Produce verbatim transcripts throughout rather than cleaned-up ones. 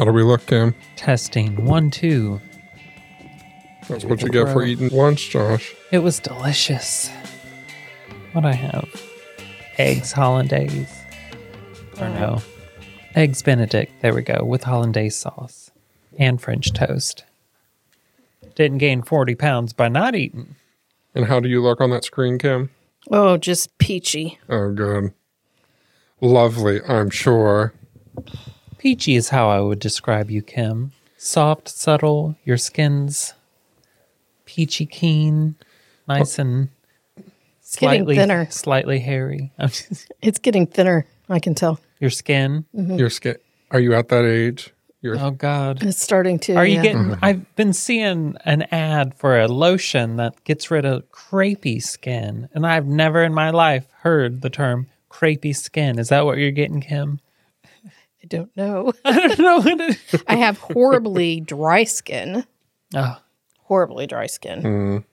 That'll be luck, Cam. Testing. One, two. That's what you get for eating lunch, Josh. It was delicious. What'd I have? Eggs hollandaise. Or no. Eggs Benedict. There we go. With hollandaise sauce. And French toast. Didn't gain forty pounds by not eating. And how do you look on that screen, Kim? Oh, just peachy. Oh, good. Lovely, I'm sure. Peachy is how I would describe you, Kim. Soft, subtle, your skin's peachy keen, nice oh. and it's slightly thinner. Slightly hairy. It's getting thinner, I can tell. Your skin? Mm-hmm. Your skin. Are you at that age? Your, oh, God. It's starting to, Are yeah. you getting, mm-hmm. I've been seeing an ad for a lotion that gets rid of crepey skin, and I've never in my life heard the term crepey skin. Is that what you're getting, Kim? I don't know. I don't know what it is. I have horribly dry skin. Oh. Horribly dry skin. Mm.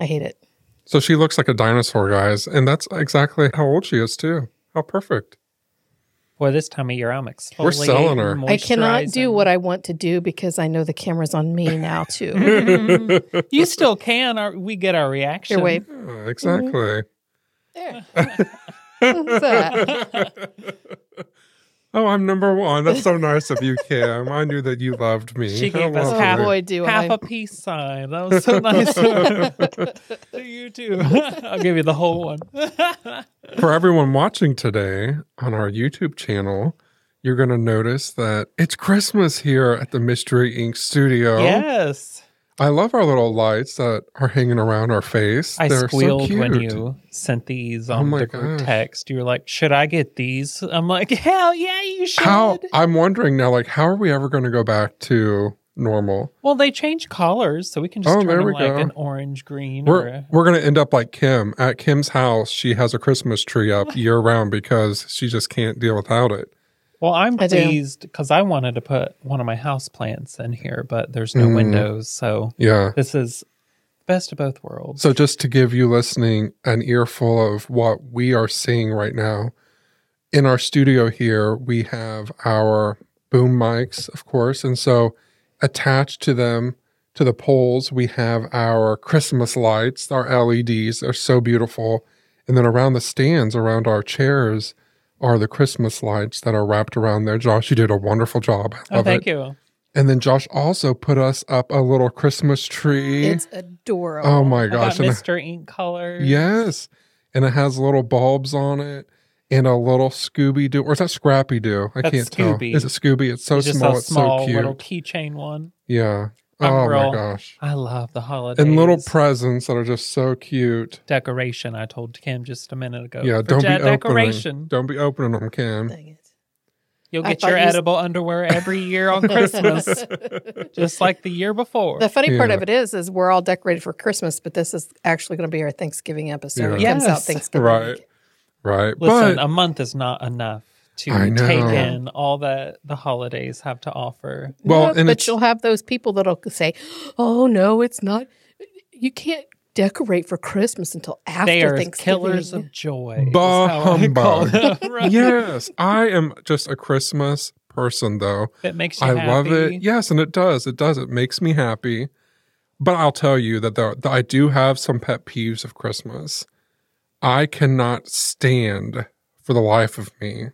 I hate it. So she looks like a dinosaur, guys, and that's exactly how old she is, too. How perfect. Boy, this time of year, I'm exfoliating. We're selling her. I cannot do what I want to do because I know the camera's on me now, too. Mm-hmm. You still can. Or we get our reaction. Your wave. Yeah, exactly. Mm-hmm. There. What's that? Oh, I'm number one. That's so nice of you, Kim. I knew that you loved me. She gave us half, boy, do half I... a peace sign. That was so nice of you, too. I'll give you the whole one. For everyone watching today on our YouTube channel, you're going to notice that it's Christmas here at the Mystery Incorporated studio. Yes. I love our little lights that are hanging around our face. I They're squealed so when you sent these on oh the group text. You were like, should I get these? I'm like, hell yeah, you should. How, I'm wondering now, like, how are we ever going to go back to normal? Well, they change colors, so we can just oh, turn them like go. an orange, green. We're, a... we're going to end up like Kim. At Kim's house, she has a Christmas tree up year-round because she just can't deal without it. Well, I'm I pleased because I wanted to put one of my house plants in here, but there's no mm. windows, so yeah. This is best of both worlds. So just to give you listening an earful of what we are seeing right now, in our studio here, we have our boom mics, of course, and so attached to them, to the poles, we have our Christmas lights, our L E Ds. They're so beautiful. And then around the stands, around our chairs, are the Christmas lights that are wrapped around there. Josh, you did a wonderful job. I love oh, thank it. you. And then Josh also put us up a little Christmas tree. It's adorable. Oh, my gosh. I got Mystery Incorporated colors. Yes. And it has little bulbs on it and a little Scooby-Doo. Or is that Scrappy-Doo? I That's can't Scooby. tell. Is it Scooby? It's so it's small. It's small, so cute. Little keychain one. Yeah. I'm oh, real. my gosh. I love the holidays. And little presents that are just so cute. Decoration, I told Kim just a minute ago. Yeah, don't be de- opening. Decoration. Don't be opening them, Kim. Dang it. You'll get your you edible s- underwear every year on Christmas, just like the year before. The funny yeah. part of it is, is we're all decorated for Christmas, but this is actually going to be our Thanksgiving episode. Yeah. It yes. comes out Thanksgiving. Right, right. Listen, but a month is not enough to take in all that the holidays have to offer. Well, yeah, and but you'll have those people that'll say, oh, no, it's not. You can't decorate for Christmas until after they are Thanksgiving. Killers of joy. Bah humbug. Right? Yes. I am just a Christmas person, though. It makes you I happy. I love it. Yes, and it does. It does. It makes me happy. But I'll tell you that, there, that I do have some pet peeves of Christmas. I cannot stand for the life of me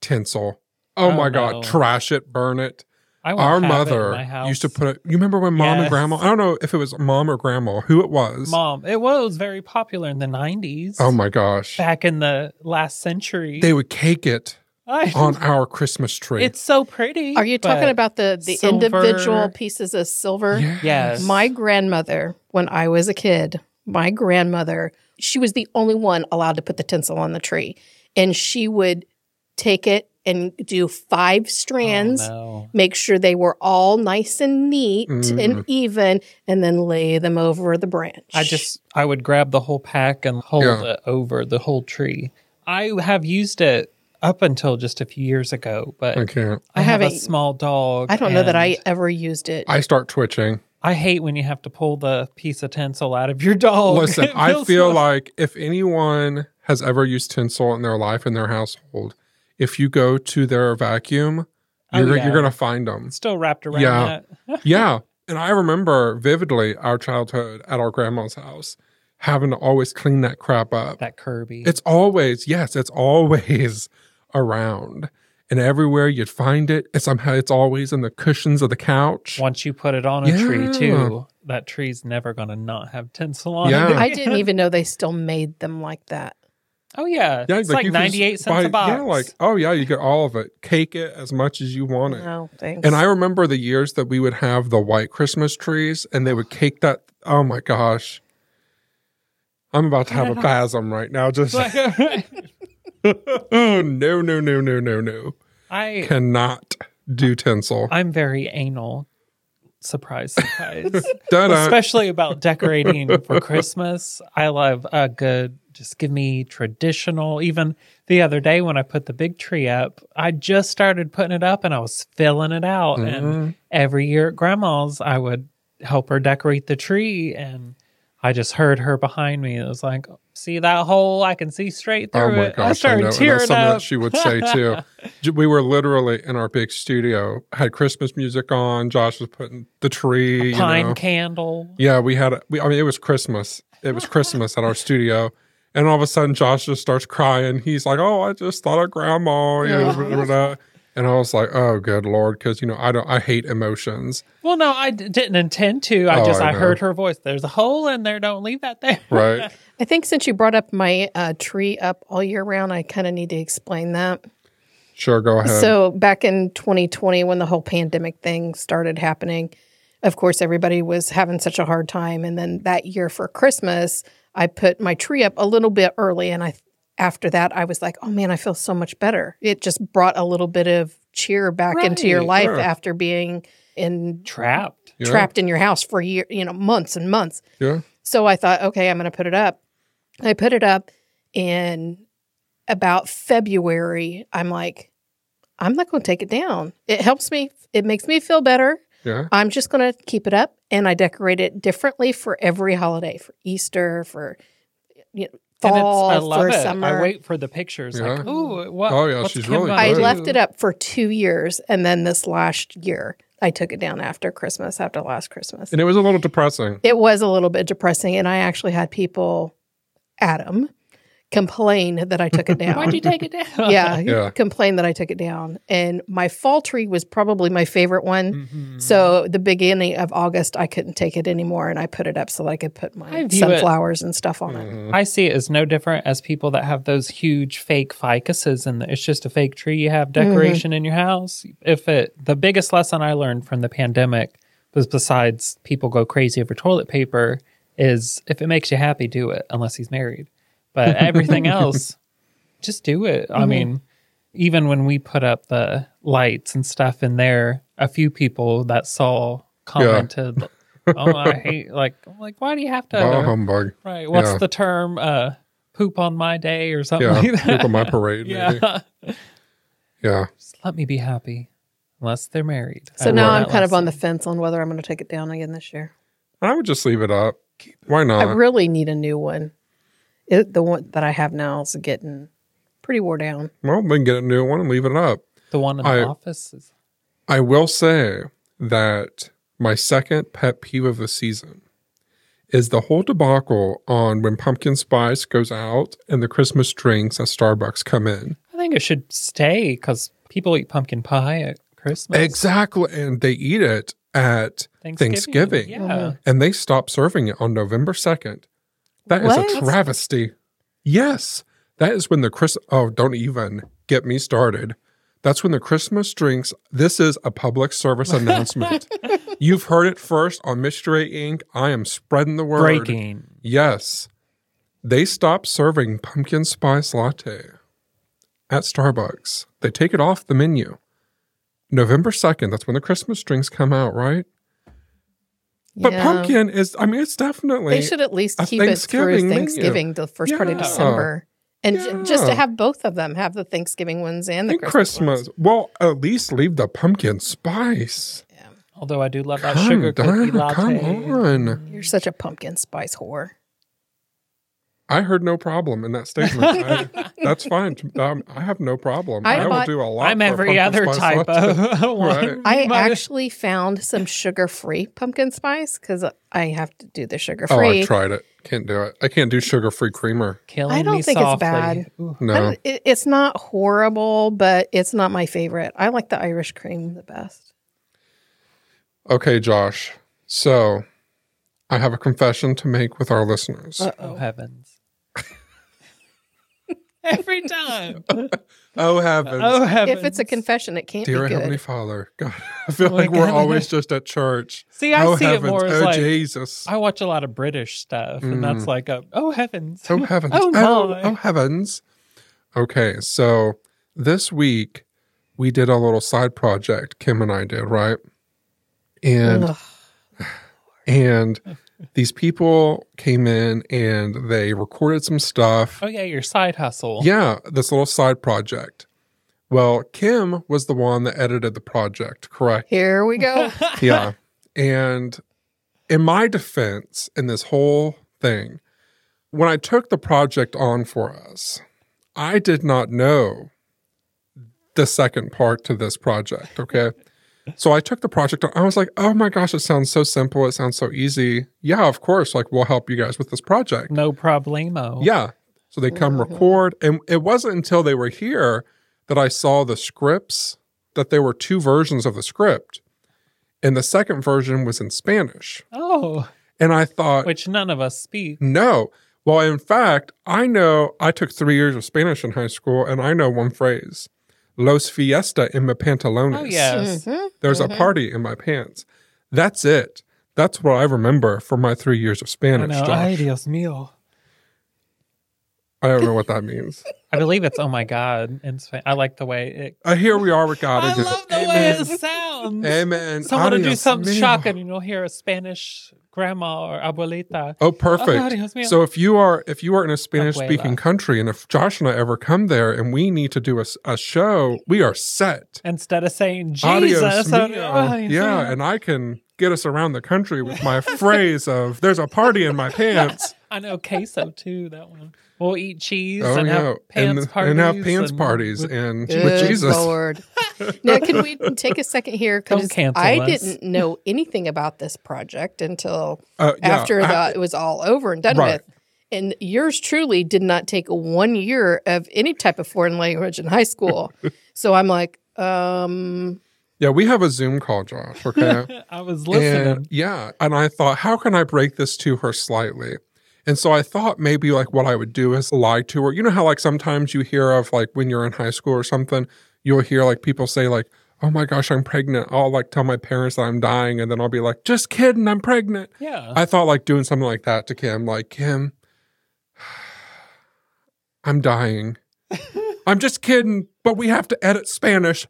tinsel. Oh, oh my God. No. Trash it, burn it. I Our mother it used to put it. You remember when mom yes. and grandma, I don't know if it was mom or grandma, who it was. Mom. It was very popular in the nineties. Oh my gosh. Back in the last century. They would cake it I, on our Christmas tree. It's so pretty. Are you talking about the, the individual pieces of silver? Yes. yes. My grandmother, when I was a kid, my grandmother, she was the only one allowed to put the tinsel on the tree. And she would take it and do five strands, oh, no. make sure they were all nice and neat mm. and even, and then lay them over the branch. I just, I would grab the whole pack and hold yeah. it over the whole tree. I have used it up until just a few years ago, but I, can't. I, I have a small dog. I don't know that I ever used it. I start twitching. I hate when you have to pull the piece of tinsel out of your dog. Listen, I feel like if anyone has ever used tinsel in their life, in their household, if you go to their vacuum, You're, oh, yeah. you're going to find them. Still wrapped around yeah. that. yeah. And I remember vividly our childhood at our grandma's house, having to always clean that crap up. That Kirby. It's always, yes, it's always around. And everywhere you'd find it, and somehow it's always in the cushions of the couch. Once you put it on a yeah. tree, too, that tree's never going to not have tinsel on yeah. it. I didn't even know they still made them like that. Oh, yeah. yeah it's like, like ninety-eight cents buy, a box. Yeah, like, oh, yeah, you get all of it. Cake it as much as you want it. No, thanks. And I remember the years that we would have the white Christmas trees, and they would cake that. Oh, my gosh. I'm about to have a spasm right now. Just oh, no, no, no, no, no, no. I cannot do tinsel. I'm very anal. Surprise, surprise. Especially about decorating for Christmas. I love a good, just give me traditional. Even the other day when I put the big tree up, I just started putting it up and I was filling it out. Mm-hmm. And every year at Grandma's, I would help her decorate the tree, and I just heard her behind me. It was like, see that hole? I can see straight through it. Oh my gosh, it. I started I know. tearing and that's something up. That she would say too. We were literally in our big studio, had Christmas music on. Josh was putting the tree, a pine you know. candle. Yeah, we had. A, we, I mean, it was Christmas. It was Christmas at our studio, and all of a sudden, Josh just starts crying. He's like, "Oh, I just thought of Grandma." You know, blah, blah, blah. And I was like, "Oh, good Lord," because you know I don't. I hate emotions. Well, no, I d- didn't intend to. I oh, just I, I heard her voice. There's a hole in there. Don't leave that there. Right. I think since you brought up my uh, tree up all year round, I kind of need to explain that. Sure, go ahead. So back in twenty twenty, when the whole pandemic thing started happening, of course everybody was having such a hard time. And then that year for Christmas, I put my tree up a little bit early, and I. After that, I was like, oh, man, I feel so much better. It just brought a little bit of cheer back right, into your life sure. after being in trapped yeah. trapped in your house for year, you know, months and months. Yeah. So I thought, okay, I'm going to put it up. I put it up in about February. I'm like, I'm not going to take it down. It helps me. It makes me feel better. Yeah. I'm just going to keep it up, and I decorate it differently for every holiday, for Easter, for, you know, fall, I love for it. Summer. I wait for the pictures. Yeah. Like, ooh, what, oh, yeah, she's really I left it up for two years, and then this last year, I took it down after Christmas, after last Christmas. And it was a little depressing. It was a little bit depressing, and I actually had people, Adam, complain that I took it down. Why'd you take it down? Yeah, yeah. complain that I took it down. And my fall tree was probably my favorite one. Mm-hmm. So the beginning of August, I couldn't take it anymore, and I put it up so I could put my sunflowers it. and stuff on mm-hmm. it. I see it as no different as people that have those huge fake ficuses, and it's just a fake tree you have decoration mm-hmm. in your house. If it, the biggest lesson I learned from the pandemic was, besides people go crazy over toilet paper, is if it makes you happy, do it, unless he's married. But everything else, just do it. Mm-hmm. I mean, even when we put up the lights and stuff in there, a few people that saw commented, yeah. oh, I hate, like, like, why do you have to? Oh, humbug. Right. What's yeah. the term? Uh, poop on my day or something yeah, like that. Poop on my parade. yeah. Maybe. yeah. Just let me be happy, unless they're married. So I now I'm kind of on the fence on whether I'm going to take it down again this year. I would just leave it up. Why not? I really need a new one. It, the one that I have now is getting pretty wore down. Well, we can get a new one and leave it up. The one in I, the office? Is... I will say that my second pet peeve of the season is the whole debacle on when pumpkin spice goes out and the Christmas drinks at Starbucks come in. I think it should stay because people eat pumpkin pie at Christmas. Exactly. And they eat it at Thanksgiving. Thanksgiving. Yeah. And they stop serving it on November second. That what? is a travesty. Yes. That is when the Christmas... Oh, don't even get me started. That's when the Christmas drinks... This is a public service announcement. You've heard it first on Mystery Incorporated. I am spreading the word. Breaking. Yes. They stop serving pumpkin spice latte at Starbucks. They take it off the menu. November second, that's when the Christmas drinks come out, right? But yeah. pumpkin is, I mean, it's definitely They should at least keep it through Thanksgiving, menu. the first yeah. part of December. And yeah. j- just to have both of them, have the Thanksgiving ones and the and Christmas, Christmas. Well, at least leave the pumpkin spice. Yeah. Although I do love come that sugar down, cookie latte. Come on. You're such a pumpkin spice whore. I heard no problem in that statement. I, that's fine. Um, I have no problem. I, I will do a lot. I'm for every other type of one. Right. I actually found some sugar-free pumpkin spice because I have to do the sugar-free. Oh, I tried it. Can't do it. I can't do sugar-free creamer. Killing I don't me think softly. It's bad. Ooh. No, it, it's not horrible, but it's not my favorite. I like the Irish cream the best. Okay, Josh. So I have a confession to make with our listeners. Uh oh, heavens. Every time. Oh, heavens. Oh, heavens. If it's a confession, it can't Dear be good. Dear Heavenly Father, God, I feel oh like God. We're always just at church. See, I oh, see heavens. It more as oh, like, Jesus. I watch a lot of British stuff, mm. and that's like, a, oh, heavens. Oh, heavens. Oh, oh, oh, heavens. Okay, so this week, we did a little side project, Kim and I did, right? And Ugh. And... These people came in and they recorded some stuff. Oh, yeah, your side hustle. Yeah, this little side project. Well, Kim was the one that edited the project, correct? Here we go. Yeah. And in my defense, in this whole thing, when I took the project on for us, I did not know the second part to this project, okay? So I took the project on. I was like, oh my gosh, it sounds so simple. It sounds so easy. Yeah, of course. Like, we'll help you guys with this project. No problemo. Yeah. So they come mm-hmm. record. And it wasn't until they were here that I saw the scripts, that there were two versions of the script. And the second version was in Spanish. Oh. And I thought. Which none of us speak. No. Well, in fact, I know I took three years of Spanish in high school, and I know one phrase. Los fiesta en mi pantalones. Oh, yes. Mm-hmm. There's mm-hmm. a party in my pants. That's it. That's what I remember from my three years of Spanish. I know. Ay, Dios mío. I don't know what that means. I believe it's, oh, my God. And I like the way it... Uh, here we are with God. I love it. The Amen. Way it sounds. Amen. Someone will do something mio. Shocking, and you'll hear a Spanish grandma or abuelita. Oh, perfect. Oh, so if you are if you are in a Spanish-speaking country, and if Josh and I ever come there, and we need to do a, a show, we are set. Instead of saying, Jesus. Adios mio. Adios yeah, mio. And I can get us around the country with my phrase of, there's a party in my pants. I know queso, too, that one. We'll eat cheese oh, and, yeah. have pants and, parties and have pants and parties with, and good with Jesus. Lord. Now, can we take a second here? Because I us. didn't know anything about this project until uh, yeah, after I, the, it was all over and done right. with. And yours truly did not take one year of any type of foreign language in high school. So I'm like, um... Yeah, we have a Zoom call, Josh, okay? I was listening. And, yeah, and I thought, how can I break this to her slightly? And so I thought maybe like what I would do is lie to her. You know how like sometimes you hear of like when you're in high school or something, you'll hear like people say like, oh my gosh, I'm pregnant. I'll like tell my parents that I'm dying. And then I'll be like, just kidding, I'm pregnant. Yeah. I thought like doing something like that to Kim. Like, Kim, I'm dying. I'm just kidding, but we have to edit Spanish.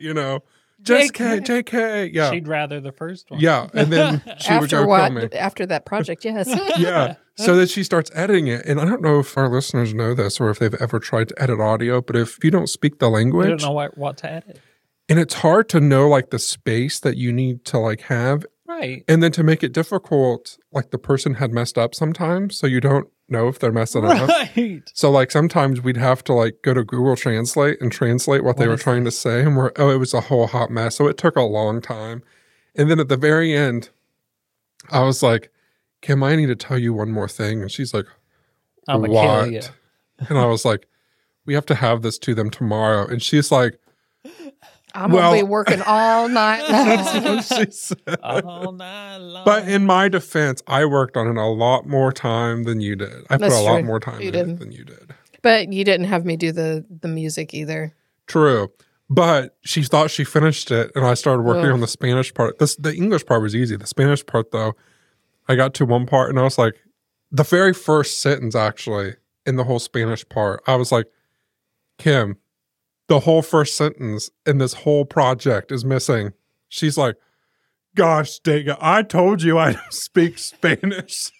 You know. Just J K. J K. Yeah. She'd rather the first one. Yeah. And then she after would go what, kill me. After that project, yes. Yeah. So then she starts editing it. And I don't know if our listeners know this or if they've ever tried to edit audio, but if you don't speak the language. You don't know what, what to edit. And it's hard to know like the space that you need to like have. Right. And then to make it difficult, like the person had messed up sometimes. So you don't know if they're messing right. up. So like sometimes we'd have to like go to Google Translate and translate what, what they were trying that? To say. And we're, oh, it was a whole hot mess. So it took a long time. And then at the very end, I was like, Kim, I need to tell you one more thing. And she's like, I'm what? Kill you. And I was like, we have to have this to them tomorrow. And she's like, I'm well, going to be working all night long. That's what she said. All night long. But in my defense, I worked on it a lot more time than you did. I That's put a true. lot more time you in didn't. it than you did. But you didn't have me do the, the music either. True. But she thought she finished it, and I started working Ugh. on the Spanish part. This, the English part was easy. The Spanish part, though, I got to one part, and I was like, the very first sentence, actually, in the whole Spanish part, I was like, Kim, the whole first sentence in this whole project is missing. She's like, gosh, Dega, I told you I don't speak Spanish.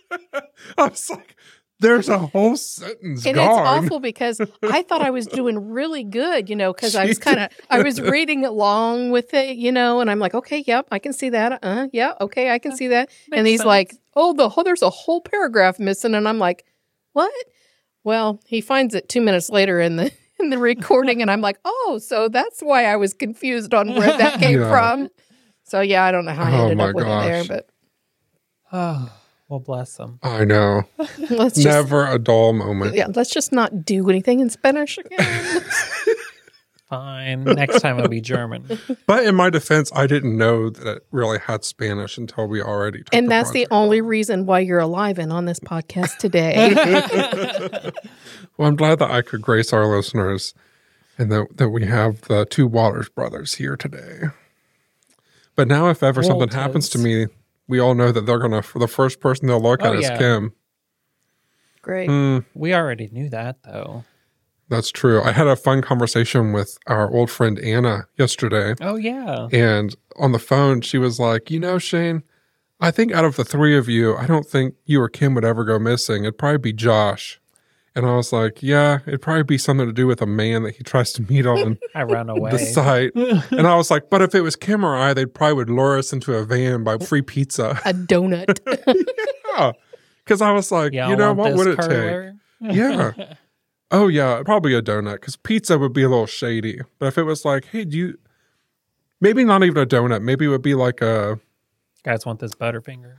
I was like, There's a whole sentence and gone. It's awful because I thought I was doing really good, you know, because I was kind of, I was reading along with it, you know, and I'm like, okay, yep, I can see that. Uh, yeah, okay, I can see that. Makes and he's sense. Like, oh, the whole, there's a whole paragraph missing. And I'm like, what? Well, he finds it two minutes later in the in the recording, and I'm like, oh, so that's why I was confused on where that came yeah. from. So, yeah, I don't know how I oh ended up with gosh. it there, but... Oh, well, bless them. I know. Let's just, never a dull moment. Yeah, let's just not do anything in Spanish again. Fine. Next time it'll be German. But in my defense, I didn't know that it really had Spanish until we already took And the that's the only reason why you're alive and on this podcast today. Well, I'm glad that I could grace our listeners and that, that we have the two Waters brothers here today. But now if ever World something toads. happens to me, we all know that they're going to, the first person they'll look oh, at yeah. is Kim. Great. Mm. We already knew that, though. That's true. I had a fun conversation with our old friend Anna yesterday. Oh, yeah. And on the phone, she was like, you know, Shane, I think out of the three of you, I don't think you or Kim would ever go missing. It'd probably be Josh. And I was like, yeah, it'd probably be something to do with a man that he tries to meet on I ran away. the site. And I was like, but if it was Kim or I, they probably would lure us into a van by free pizza. A donut. Yeah. Because I was like, Y'all you know, what would it curler? take? Yeah. Oh, yeah, probably a donut because pizza would be a little shady. But if it was like, hey, do you – maybe not even a donut. Maybe it would be like a – guys want this Butterfinger.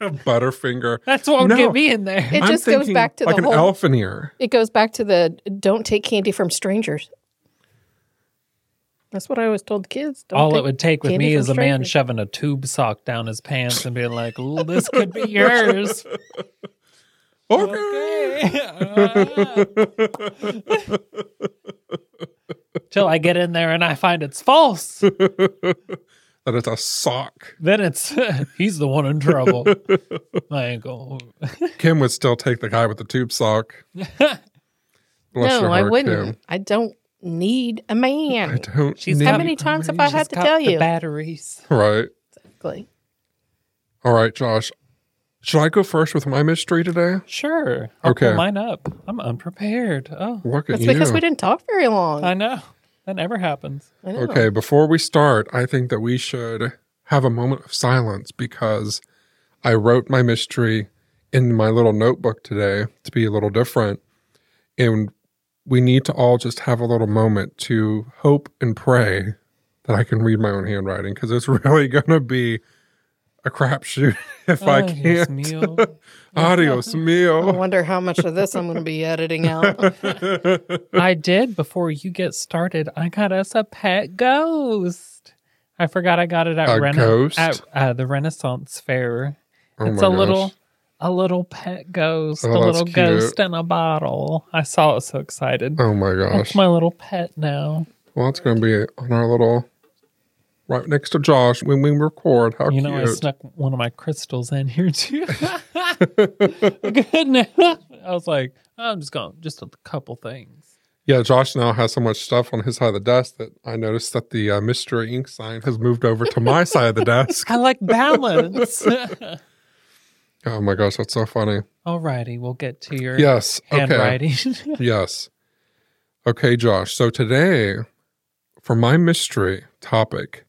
A Butterfinger. That's what would no, get me in there. It just goes back to like the whole – like an elf in here. It goes back to the don't take candy from strangers. That's what I always told the kids. Don't All it would take with me is strangers. a man shoving a tube sock down his pants and being like, oh, this could be yours. Okay. okay. Till I get in there and I find it's false. That it's a sock. Then it's he's the one in trouble. My ankle. Kim would still take the guy with the tube sock. Bless no, your heart, I wouldn't. Kim. I don't need a man. I don't. She's need how many times have I had to tell the you? Batteries. Right. Exactly. All right, Josh. Should I go first with my mystery today? Sure. I'll okay. pull mine up. I'm unprepared. Oh, look at you. That's because we didn't talk very long. I know. That never happens. I know. Okay. Before we start, I think that we should have a moment of silence because I wrote my mystery in my little notebook today to be a little different. And we need to all just have a little moment to hope and pray that I can read my own handwriting because it's really going to be a crapshoot if oh, I can't. Meal. Adios, meal. I wonder how much of this I'm going to be editing out. I did, before you get started, I got us a pet ghost. I forgot I got it at, Rena- at uh, the Renaissance Fair. Oh it's a gosh. little a little pet ghost, oh, a little cute. ghost in a bottle. I saw it so excited. Oh my gosh. That's my little pet now. Well, it's going to be on our little... right next to Josh when we record. How you cute. You know, I snuck one of my crystals in here, too. Goodness. I was like, I'm just going, just a couple things. Yeah, Josh now has so much stuff on his side of the desk that I noticed that the uh, Mystery Incorporated sign has moved over to my side of the desk. I like balance. Oh, my gosh. That's so funny. All righty. We'll get to your yes, handwriting. Okay. Yes. Okay, Josh. So today, for my mystery topic,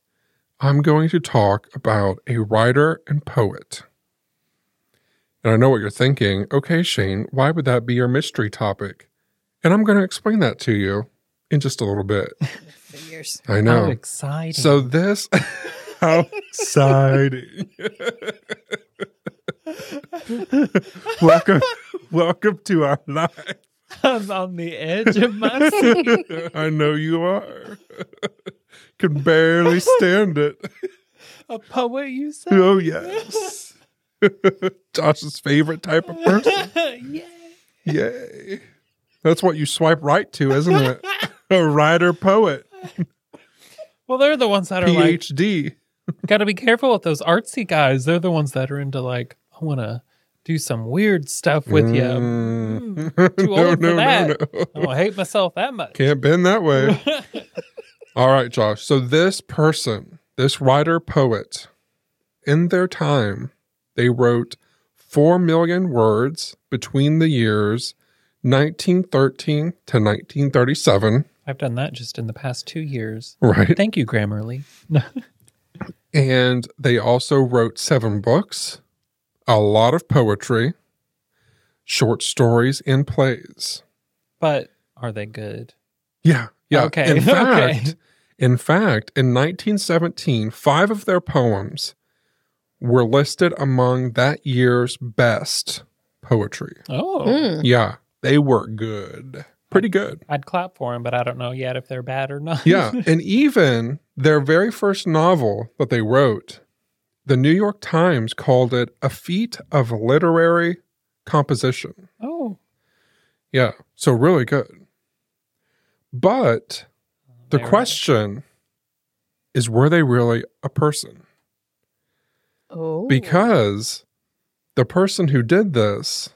I'm going to talk about a writer and poet. And I know what you're thinking. Okay, Shane, why would that be your mystery topic? And I'm going to explain that to you in just a little bit. Figures. I know. How exciting. So this, how exciting. welcome, welcome to our live. I'm on the edge of my seat. I know you are. Can barely stand it. A poet, you say? Oh, yes. Josh's favorite type of person. Yay. Yay. That's what you swipe right to, isn't it? A writer poet. Well, they're the ones that are like... P H D. Got to be careful with those artsy guys. They're the ones that are into like, I want to do some weird stuff with you. Mm. Mm, too old no, for no, that. No, no. I don't hate myself that much. Can't bend that way. All right, Josh. So this person, this writer poet, in their time, they wrote four million words between the years nineteen thirteen to nineteen thirty-seven. I've done that just in the past two years. Right. Thank you, Grammarly. And they also wrote seven books, a lot of poetry, short stories, and plays. But are they good? Yeah. Yeah. Okay. In fact, okay. in fact, in nineteen seventeen, five of their poems were listed among that year's best poetry. Oh. Mm. Yeah. They were good. Pretty good. I'd clap for them, but I don't know yet if they're bad or not. Yeah. And even their very first novel that they wrote, the New York Times called it a feat of literary composition. Oh. Yeah. So really good. But the They're question right. is, were they really a person? Oh. Because the person who did this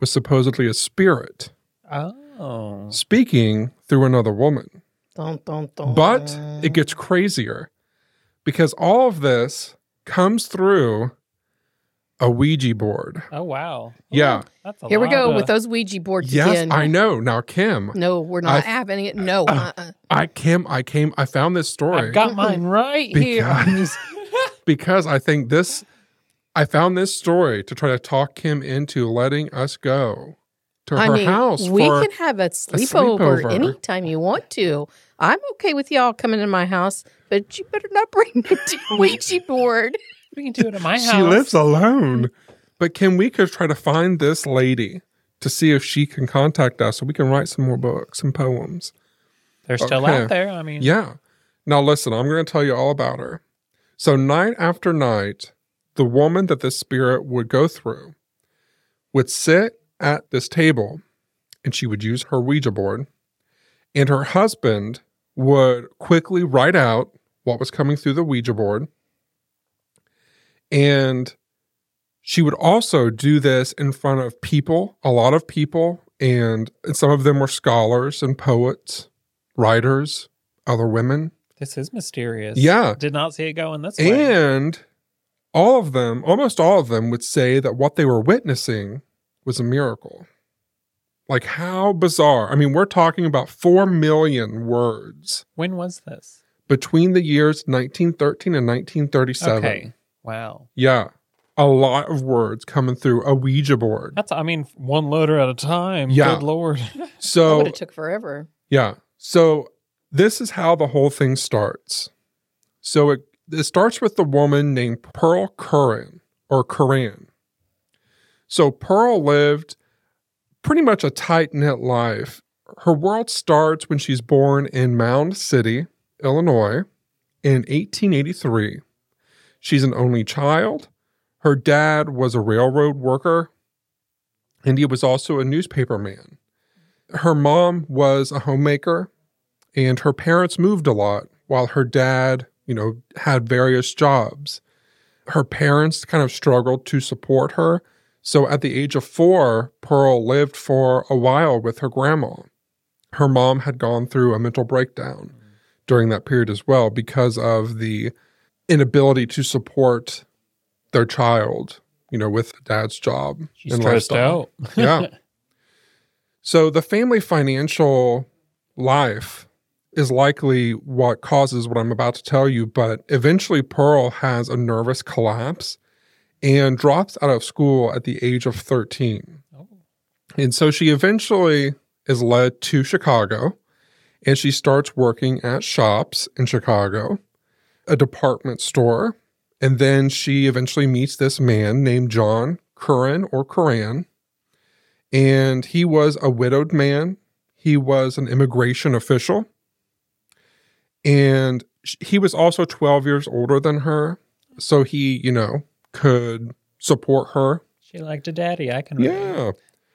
was supposedly a spirit. Oh. Speaking through another woman. Dun, dun, dun. But it gets crazier because all of this comes through a Ouija board. Oh, wow. Yeah. That's a Here we go of... with those Ouija boards yes, again. Yes, I know. Now, Kim. No, we're not I, having it. No. Uh, uh, I, Kim, I came, I found this story. I got mine right because, here. Because I think this, I found this story to try to talk Kim into letting us go. To I her mean, house we for can have a sleepover, a sleepover anytime you want to. I'm okay with y'all coming to my house, but you better not bring the Ouija board. We can do it at my house. She lives alone. But can we could try to find this lady to see if she can contact us so we can write some more books and poems? They're still okay. out there. I mean, yeah. Now listen, I'm going to tell you all about her. So night after night, the woman that this spirit would go through would sit at this table, and she would use her Ouija board, and her husband would quickly write out what was coming through the Ouija board, and she would also do this in front of people, a lot of people, and some of them were scholars and poets, writers, other women. This is mysterious. Yeah. Did not see it going this way. And all of them, almost all of them, would say that what they were witnessing was a miracle. Like, how bizarre. I mean, we're talking about four million words. When was this? Between the years nineteen thirteen and nineteen thirty-seven. Okay. Wow. Yeah. A lot of words coming through a Ouija board. That's, I mean, one letter at a time. Yeah. Good Lord. So, that would have took forever. Yeah. So, this is how the whole thing starts. So, it, it starts with the woman named Pearl Curran or Curran. So Pearl lived pretty much a tight-knit life. Her world starts when she's born in Mound City, Illinois, in eighteen eighty-three. She's an only child. Her dad was a railroad worker, and he was also a newspaperman. Her mom was a homemaker, and her parents moved a lot while her dad, you know, had various jobs. Her parents kind of struggled to support her. So at the age of four, Pearl lived for a while with her grandma. Her mom had gone through a mental breakdown during that period as well because of the inability to support their child, you know, with dad's job. She's stressed out. Yeah. So the family financial life is likely what causes what I'm about to tell you, but eventually Pearl has a nervous collapse and drops out of school at the age of thirteen. Oh. And so she eventually is led to Chicago, and she starts working at shops in Chicago, a department store, and then she eventually meets this man named John Curran or Curran, and he was a widowed man. He was an immigration official, and he was also twelve years older than her, so he, you know, could support her. She liked a daddy, I can remember. Yeah,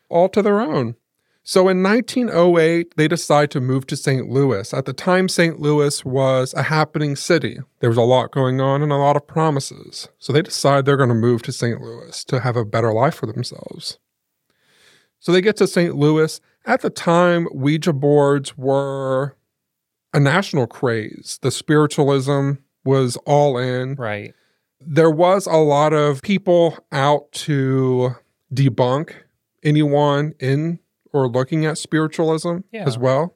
all to their own. So in nineteen oh eight, they decide to move to Saint Louis. At the time, Saint Louis was a happening city. There was a lot going on and a lot of promises. So they decide they're going to move to Saint Louis to have a better life for themselves. So they get to Saint Louis. At the time, Ouija boards were a national craze. The spiritualism was all in. Right. There was a lot of people out to debunk anyone in or looking at spiritualism yeah. as well.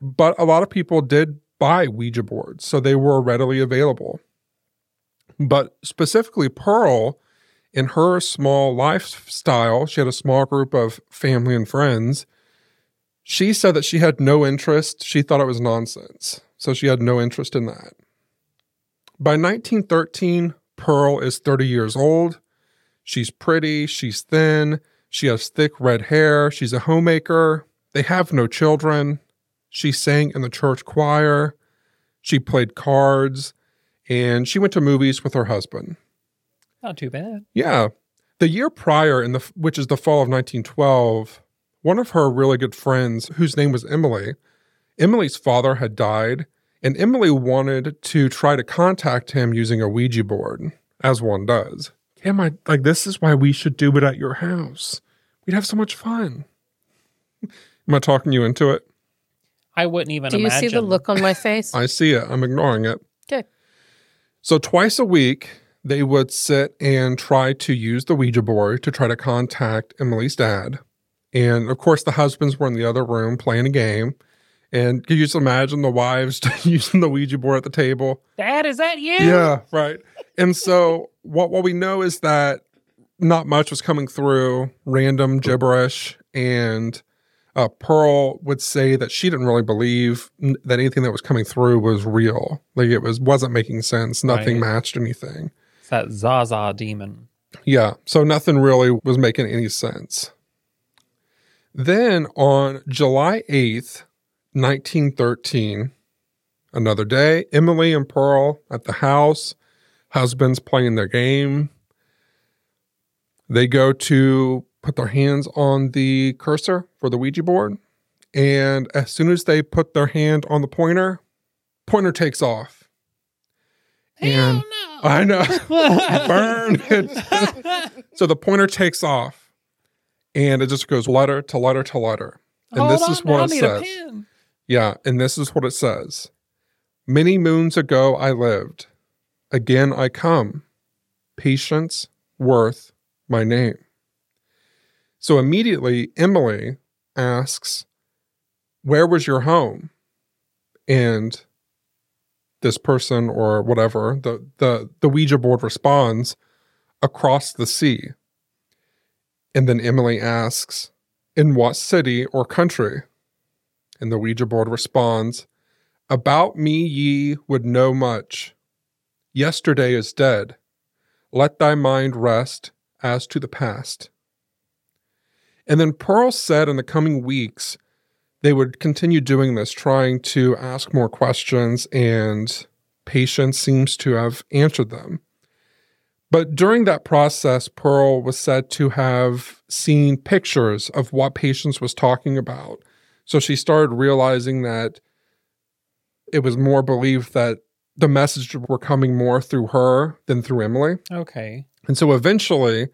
But a lot of people did buy Ouija boards, so they were readily available. But specifically Pearl, in her small lifestyle, she had a small group of family and friends. She said that she had no interest. She thought it was nonsense. So she had no interest in that. By nineteen thirteen, Pearl is thirty years old. She's pretty. She's thin. She has thick red hair. She's a homemaker. They have no children. She sang in the church choir. She played cards. And she went to movies with her husband. Not too bad. Yeah. The year prior, in the which is the fall of nineteen twelve, one of her really good friends, whose name was Emily, Emily's father had died, and Emily wanted to try to contact him using a Ouija board, as one does. Am I, like, this is why we should do it at your house. We'd have so much fun. Am I talking you into it? I wouldn't even imagine. Do you imagine. see the look on my face? I see it. I'm ignoring it. Okay. So twice a week, they would sit and try to use the Ouija board to try to contact Emily's dad. And, of course, the husbands were in the other room playing a game. And could you just imagine the wives using the Ouija board at the table? Dad, is that you? Yeah, right. And so what, what we know is that not much was coming through, random gibberish, and uh, Pearl would say that she didn't really believe n- that anything that was coming through was real. Like, it was, wasn't making sense. Nothing right. matched anything. It's that Zaza demon. Yeah, so nothing really was making any sense. Then on July eighth, nineteen thirteen, another day, Emily and Pearl at the house, husbands playing their game. They go to put their hands on the cursor for the Ouija board, and as soon as they put their hand on the pointer, pointer takes off. And Hell no. I know. Burn it. So the pointer takes off, and it just goes letter to letter to letter. And Hold this is on, what I'll it says. Yeah, and this is what it says. Many moons ago I lived. Again I come. Patience Worth my name. So immediately Emily asks, where was your home? And this person or whatever, the, the, the Ouija board responds, across the sea. And then Emily asks, in what city or country? And the Ouija board responds, about me ye would know much. Yesterday is dead. Let thy mind rest as to the past. And then Pearl said in the coming weeks, they would continue doing this, trying to ask more questions, and Patience seems to have answered them. But during that process, Pearl was said to have seen pictures of what Patience was talking about. So she started realizing that it was more believed that the messages were coming more through her than through Emily. Okay. And so eventually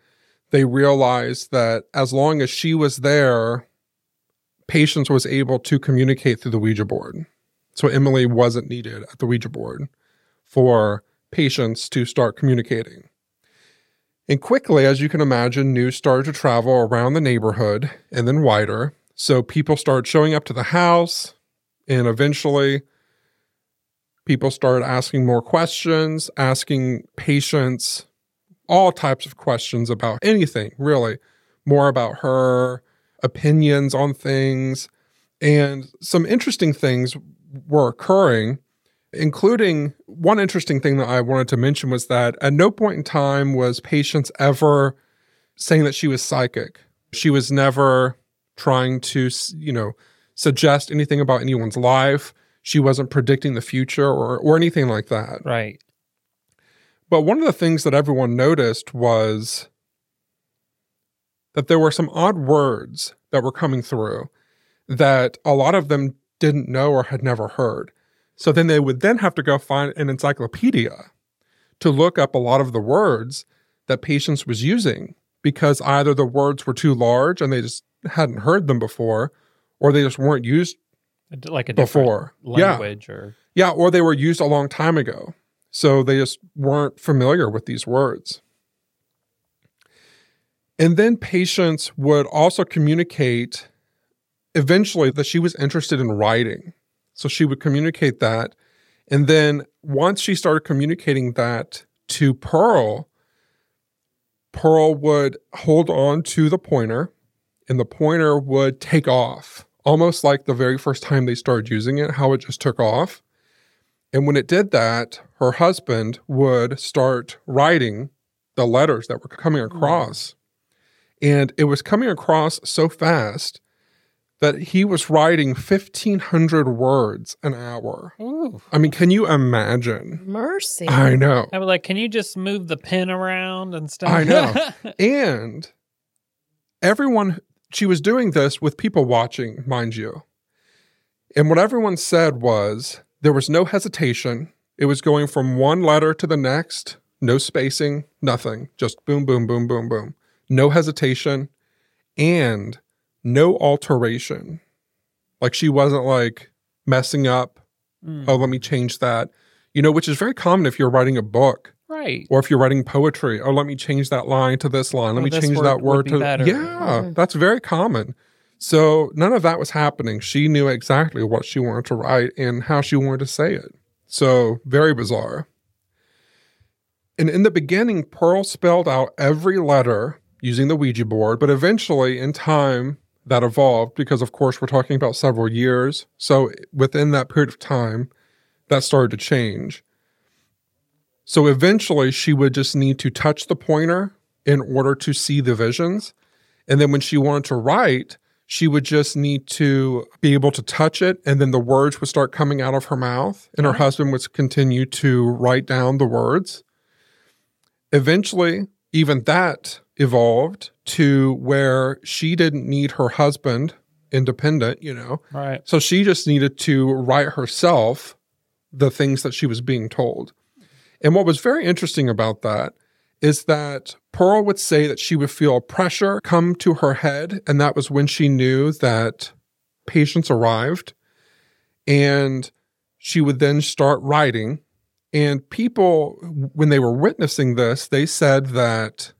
they realized that as long as she was there, Patience was able to communicate through the Ouija board. So Emily wasn't needed at the Ouija board for Patience to start communicating. And quickly, as you can imagine, news started to travel around the neighborhood and then wider. So people started showing up to the house, and eventually people started asking more questions, asking Patience all types of questions about anything, really. More about her opinions on things. And some interesting things were occurring, including one interesting thing that I wanted to mention was that at no point in time was Patience ever saying that she was psychic. She was never trying to, you know, suggest anything about anyone's life. She wasn't predicting the future or, or anything like that. Right. But one of the things that everyone noticed was that there were some odd words that were coming through that a lot of them didn't know or had never heard. So then they would then have to go find an encyclopedia to look up a lot of the words that Patience was using, because either the words were too large and they just hadn't heard them before, or they just weren't used like a before. Different language. Yeah. Or yeah, or they were used a long time ago. So they just weren't familiar with these words. And then Patience would also communicate eventually that she was interested in writing. So she would communicate that. And then once she started communicating that to Pearl, Pearl would hold on to the pointer, and the pointer would take off, almost like the very first time they started using it, how it just took off. And when it did that, her husband would start writing the letters that were coming across. And it was coming across so fast that he was writing fifteen hundred words an hour. Ooh. I mean, can you imagine? Mercy. I know. I was like, can you just move the pen around and stuff? I know. And everyone, she was doing this with people watching, mind you. And what everyone said was there was no hesitation. It was going from one letter to the next, no spacing, nothing. Just boom, boom, boom, boom, boom. No hesitation. And no alteration. Like, she wasn't like messing up. Mm. Oh, let me change that. You know, which is very common if you're writing a book. Right. Or if you're writing poetry. Oh, let me change that line to this line. Let oh, me change word that word to that. Be yeah, mm. That's very common. So none of that was happening. She knew exactly what she wanted to write and how she wanted to say it. So very bizarre. And in the beginning, Pearl spelled out every letter using the Ouija board, but eventually in time, that evolved because, of course, we're talking about several years. So within that period of time, that started to change. So eventually, she would just need to touch the pointer in order to see the visions. And then when she wanted to write, she would just need to be able to touch it, and then the words would start coming out of her mouth, and her husband would continue to write down the words. Eventually, even that evolved to where she didn't need her husband, independent, you know. Right. So she just needed to write herself the things that she was being told. And what was very interesting about that is that Pearl would say that she would feel pressure come to her head, and that was when she knew that Patience arrived. And she would then start writing. And people, when they were witnessing this, they said that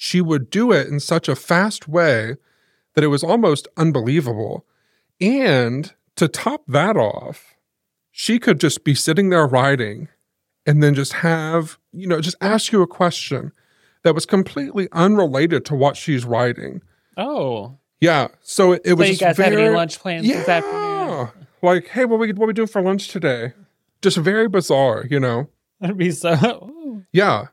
she would do it in such a fast way that it was almost unbelievable. And to top that off, she could just be sitting there writing and then just have, you know, just ask you a question that was completely unrelated to what she's writing. Oh. Yeah. So it, it so was you guys very, had any lunch plans yeah, this afternoon? Like, hey, what we what we doing for lunch today? Just very bizarre, you know. That'd be so. Ooh. Yeah.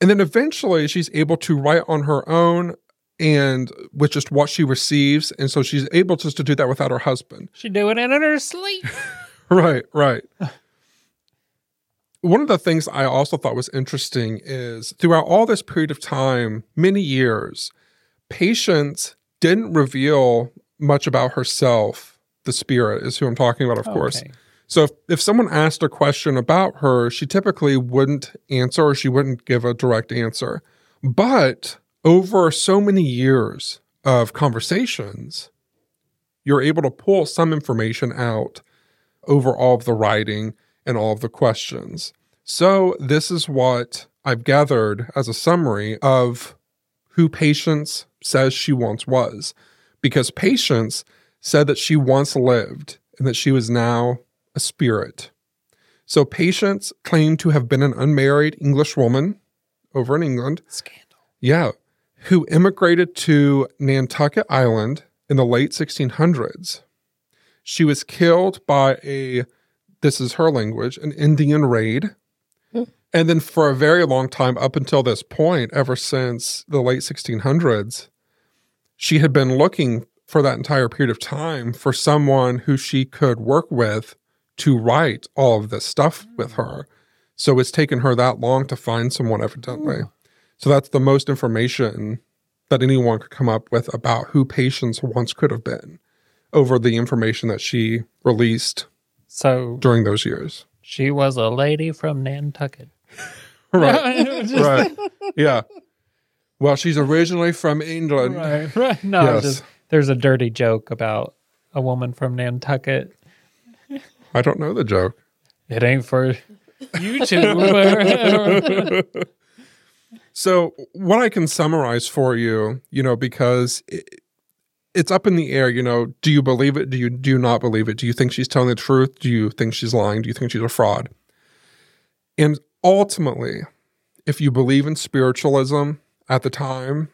And then eventually she's able to write on her own and with just what she receives. And so she's able just to do that without her husband. She do it in her sleep. Right, right. One of the things I also thought was interesting is throughout all this period of time, many years, Patience didn't reveal much about herself. The spirit is who I'm talking about, of okay. course. So if, if someone asked a question about her, she typically wouldn't answer or she wouldn't give a direct answer. But over so many years of conversations, you're able to pull some information out over all of the writing and all of the questions. So this is what I've gathered as a summary of who Patience says she once was. Because Patience said that she once lived and that she was now a spirit. So Patience claimed to have been an unmarried English woman over in England. Scandal. Yeah. Who immigrated to Nantucket Island in the late sixteen hundreds. She was killed by a, this is her language, an Indian raid. Mm. And then for a very long time, up until this point, ever since the late sixteen hundreds, she had been looking for that entire period of time for someone who she could work with to write all of this stuff with her. So it's taken her that long to find someone, evidently. Ooh. So that's the most information that anyone could come up with about who Patience once could have been over the information that she released so during those years. She was a lady from Nantucket. Right. Just... Right. Yeah. Well, she's originally from England. Right. Right. No, yes. Just, there's a dirty joke about a woman from Nantucket. I don't know the joke. It ain't for YouTube. So what I can summarize for you, you know, because it, it's up in the air, you know, do you believe it? Do you do you not believe it? Do you think she's telling the truth? Do you think she's lying? Do you think she's a fraud? And ultimately, if you believe in spiritualism at the time,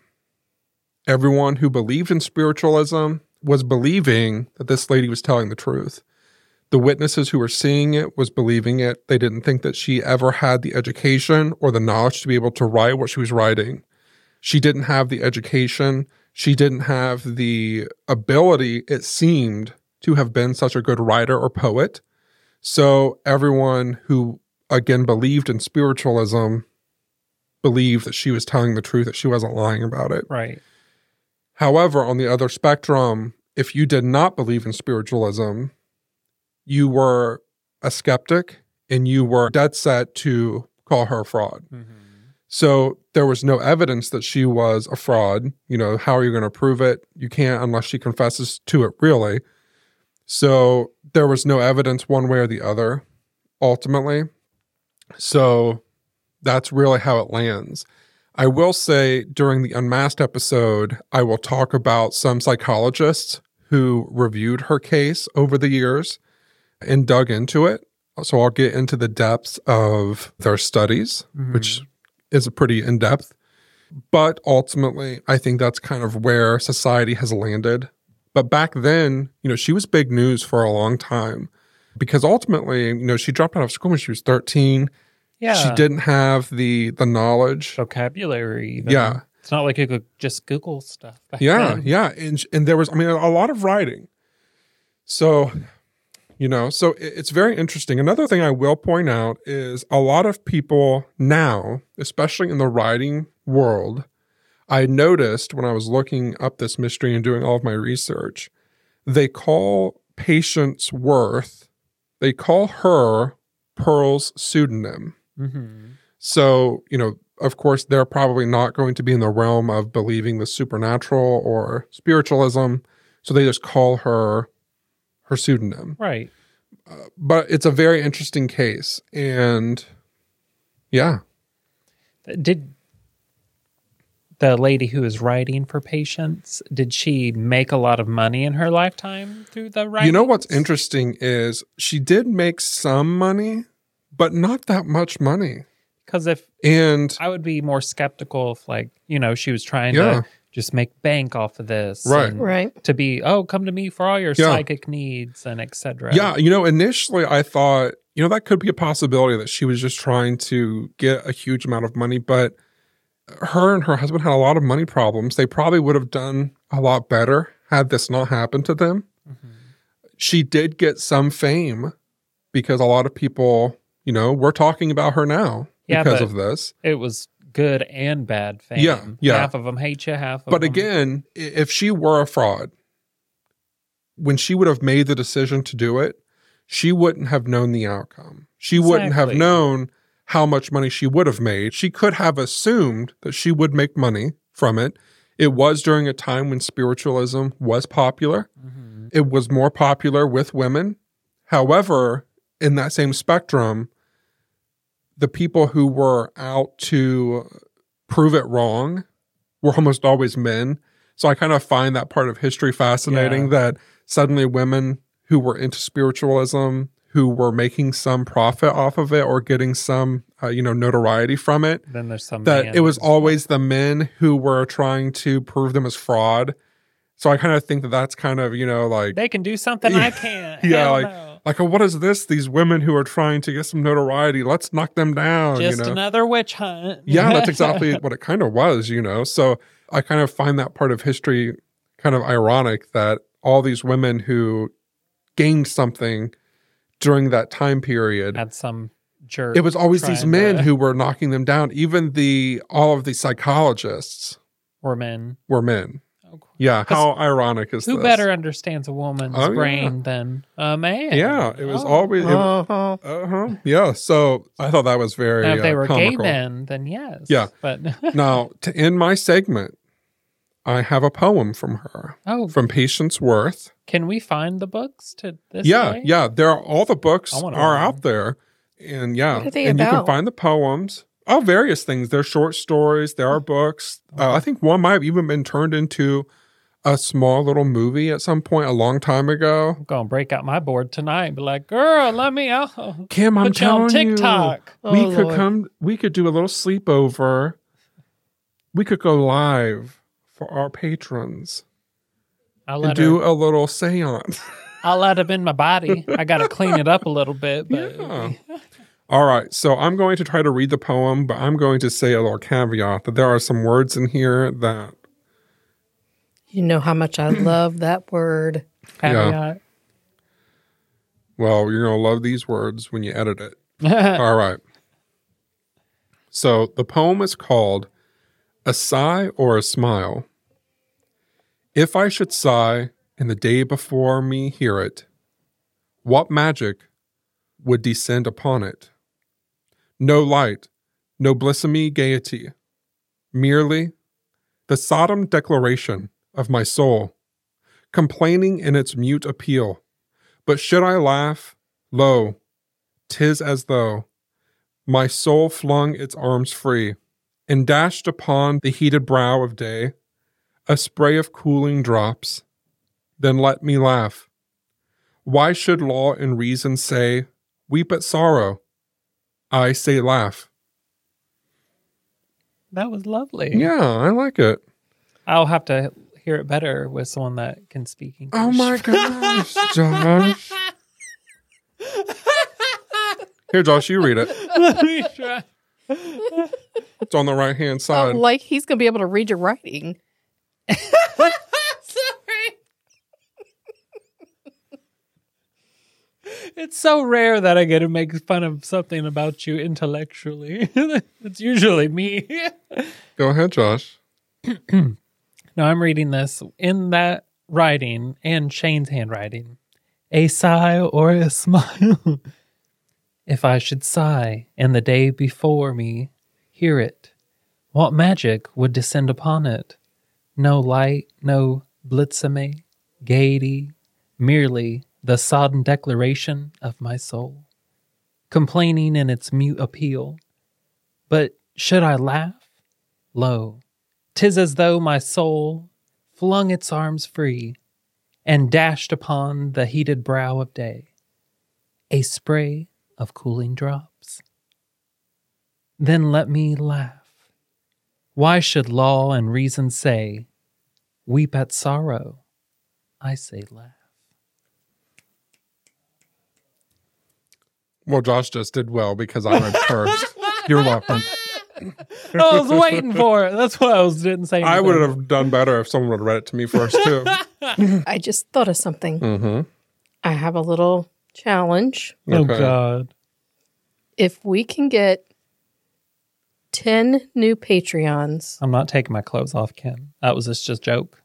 everyone who believed in spiritualism was believing that this lady was telling the truth. The witnesses who were seeing it was believing it. They didn't think that she ever had the education or the knowledge to be able to write what she was writing. She didn't have the education. She didn't have the ability, it seemed, to have been such a good writer or poet. So everyone who, again, believed in spiritualism believed that she was telling the truth, that she wasn't lying about it. Right. However, on the other spectrum, if you did not believe in spiritualism, you were a skeptic and you were dead set to call her a fraud. Mm-hmm. So there was no evidence that she was a fraud. You know, how are you going to prove it? You can't unless she confesses to it, really. So there was no evidence one way or the other, ultimately. So that's really how it lands. I will say during the Unmasked episode, I will talk about some psychologists who reviewed her case over the years and dug into it. So I'll get into the depths of their studies, mm-hmm. which is pretty in-depth. But ultimately, I think that's kind of where society has landed. But back then, you know, she was big news for a long time because ultimately, you know, she dropped out of school when she was thirteen. Yeah. She didn't have the the knowledge. Vocabulary. Even. Yeah. It's not like you could just Google stuff. Back yeah, then. yeah. And, and there was, I mean, a lot of writing. So, you know, so it, it's very interesting. Another thing I will point out is a lot of people now, especially in the writing world, I noticed when I was looking up this mystery and doing all of my research, they call Patience Worth, they call her Pearl's pseudonym. Mm-hmm. So, you know, of course, they're probably not going to be in the realm of believing the supernatural or spiritualism. So they just call her her pseudonym. Right. Uh, but it's a very interesting case. And yeah. Did the lady who is writing for Patience, did she make a lot of money in her lifetime through the writing? You know what's interesting is she did make some money, but not that much money. Because if and I would be more skeptical if, like, you know, she was trying yeah. to just make bank off of this. Right. Right. To be, oh, come to me for all your yeah. psychic needs and et cetera. Yeah. You know, initially I thought, you know, that could be a possibility that she was just trying to get a huge amount of money. But her and her husband had a lot of money problems. They probably would have done a lot better had this not happened to them. Mm-hmm. She did get some fame because a lot of people, you know, we're talking about her now yeah, because of this. It was good and bad fame. Yeah, yeah. Half of them hate you, half of but them. But again, if she were a fraud, when she would have made the decision to do it, she wouldn't have known the outcome. She exactly. wouldn't have known how much money she would have made. She could have assumed that she would make money from it. It was during a time when spiritualism was popular. Mm-hmm. It was more popular with women. However, in that same spectrum, the people who were out to prove it wrong were almost always men. So I kind of find that part of history fascinating yeah. that suddenly women who were into spiritualism, who were making some profit off of it or getting some, uh, you know, notoriety from it. Then there's some that it was always the men who were trying to prove them as fraud. So I kind of think that that's kind of, you know, like they can do something I can't. Yeah, like know. like oh, what is this? These women who are trying to get some notoriety. Let's knock them down. Just you know? Another witch hunt. Yeah, that's exactly what it kind of was. You know, so I kind of find that part of history kind of ironic that all these women who gained something during that time period. Had some jerk. It was always these men to... who were knocking them down. Even the all of the psychologists were men. Were men. Oh, cool. Yeah. How ironic is who this? Who better understands a woman's oh, brain yeah. than a man? Yeah. It was oh. always. It, uh-huh. Uh-huh. Yeah. So I thought that was very now, if they uh, were comical. Gay men, then yes. Yeah. But now, to end my segment, I have a poem from her, oh, from Patience Worth. Can we find the books to this? Yeah, day? yeah. There are, all the books are one. out there. And yeah, what are they and about? You can find the poems. Oh, various things. There are short stories. There are books. Uh, I think one might have even been turned into a small little movie at some point a long time ago. I'm going to break out my board tonight and be like, girl, let me out. Kim, I'm telling you, TikTok. We oh, could Lord. come, we could do a little sleepover. We could go live for our patrons I'll and do her, a little seance. I'll let them in my body. I got to clean it up a little bit. But yeah. All right, so I'm going to try to read the poem, but I'm going to say a little caveat that there are some words in here that... You know how much I love that word. Caveat. Yeah. Well, you're going to love these words when you edit it. All right. So the poem is called A Sigh or a Smile. If I should sigh and the day before me hear it, what magic would descend upon it? No light, no blossoming gaiety, merely the solemn declaration of my soul, complaining in its mute appeal. But should I laugh, lo, tis as though my soul flung its arms free and dashed upon the heated brow of day a spray of cooling drops. Then let me laugh. Why should law and reason say, weep at sorrow? I say laugh. That was lovely. Yeah, I like it. I'll have to hear it better with someone that can speak English. Oh my gosh, Josh. Here, Josh, you read it. Let me try. It's on the right-hand side. Oh, like he's going to be able to read your writing. Sorry. It's so rare that I get to make fun of something about you intellectually. It's usually me. Go ahead, Josh. No, I'm reading this in that writing and Shane's handwriting. A sigh or a smile. If I should sigh and the day before me hear it, what magic would descend upon it? No light, no blitzame, gaiety, merely the sodden declaration of my soul, complaining in its mute appeal. But should I laugh? Lo, tis as though my soul flung its arms free and dashed upon the heated brow of day a spray of cooling drops. Then let me laugh. Why should law and reason say, weep at sorrow? I say laugh. Well, Josh just did well because I read first. You're welcome. I was waiting for it. That's what I was didn't say. Anything. I would have done better if someone would have read it to me first, too. I just thought of something. Mm-hmm. I have a little challenge. Oh, okay. God. If we can get ten new Patreons. I'm not taking my clothes off, Kim. That was just a joke.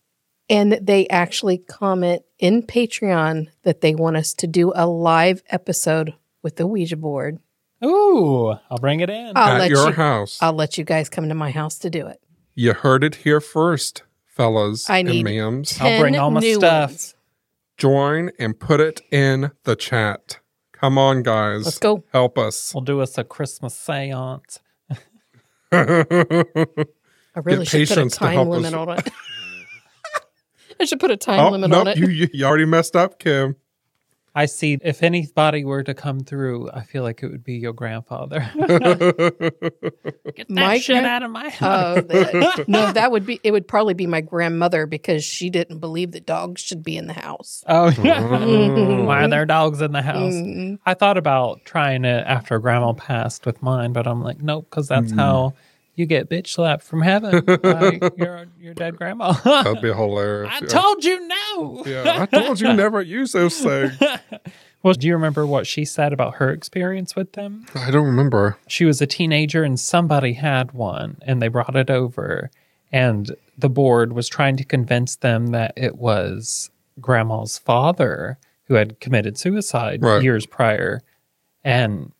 And they actually comment in Patreon that they want us to do a live episode with the Ouija board. Ooh, I'll bring it in. I'll At your you, house. I'll let you guys come to my house to do it. You heard it here first, fellas I need and ma'ams. ten I'll bring all my stuff. Ones. Join and put it in the chat. Come on, guys. Let's go. Help us. We'll do us a Christmas seance. I really Get should put a time limit us. on it. I should put a time oh, limit nope, on it. You, you, you already messed up, Kim. I see. If anybody were to come through, I feel like it would be your grandfather. Get that my shit gran- out of my house. Uh, the, no, that would be, it would probably be my grandmother because she didn't believe that dogs should be in the house. Oh, yeah. Mm-hmm. Why are there dogs in the house? Mm-hmm. I thought about trying it after grandma passed with mine, but I'm like, nope, because that's mm. how you get bitch slapped from heaven by your, your dead grandma. That'd be hilarious. I yeah. told you no. Yeah, I told you never use those things. Well, do you remember what she said about her experience with them? I don't remember. She was a teenager and somebody had one and they brought it over and the board was trying to convince them that it was grandma's father who had committed suicide right. years prior. And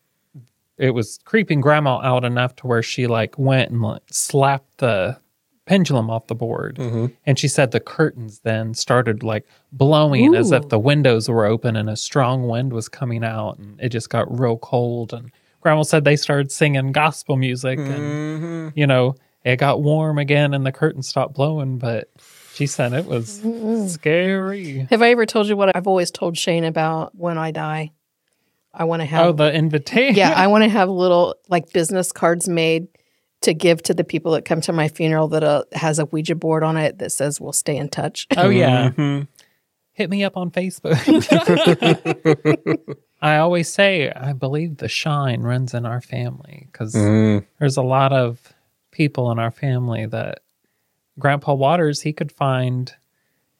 it was creeping grandma out enough to where she like went and like, slapped the pendulum off the board. Mm-hmm. And she said the curtains then started like blowing Ooh. as if the windows were open and a strong wind was coming out. And it just got real cold. And Grandma said they started singing gospel music, and mm-hmm. you know, it got warm again and the curtain stopped blowing, but she said it was mm-hmm. scary. Have I ever told you what I've always told Shane about when I die? I want to have... Oh, the invitation. Yeah, I want to have little, like, business cards made to give to the people that come to my funeral that uh, has a Ouija board on it that says, we'll stay in touch. Oh, yeah. Mm-hmm. Hit me up on Facebook. I always say, I believe the shine runs in our family, because mm. there's a lot of people in our family that Grandpa Waters, he could find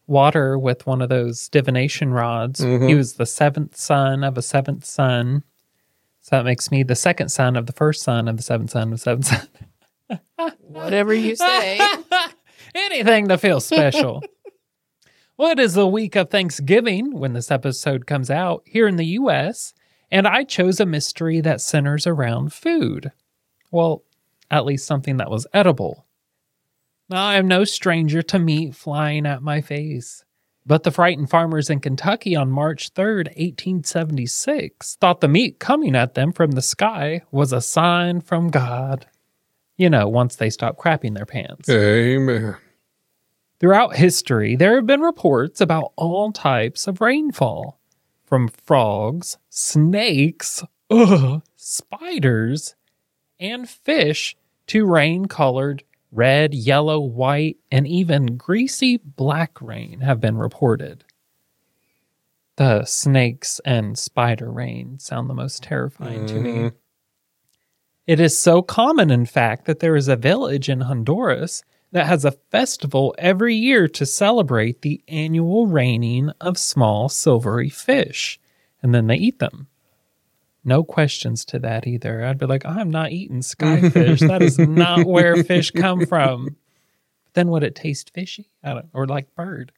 water with one of those divination rods. Mm-hmm. He was the seventh son of a seventh son. So that makes me the second son of the first son of the seventh son of the seventh son. Whatever you say. Anything to feel special. Well, it is the week of Thanksgiving when this episode comes out here in the U S, and I chose a mystery that centers around food. Well, at least something that was edible. Now, I am no stranger to meat flying at my face, but the frightened farmers in Kentucky on March third, eighteen seventy-six, thought the meat coming at them from the sky was a sign from God. You know, once they stopped crapping their pants. Amen. Throughout history, there have been reports about all types of rainfall, from frogs, snakes, ugh, spiders, and fish to rain-colored red, yellow, white, and even greasy black rain have been reported. The snakes and spider rain sound the most terrifying mm. to me. It is so common, in fact, that there is a village in Honduras that has a festival every year to celebrate the annual raining of small silvery fish, and then they eat them. No questions to that either. I'd be like, I'm not eating skyfish. That is not where fish come from. But then would it taste fishy? I don't, or like bird?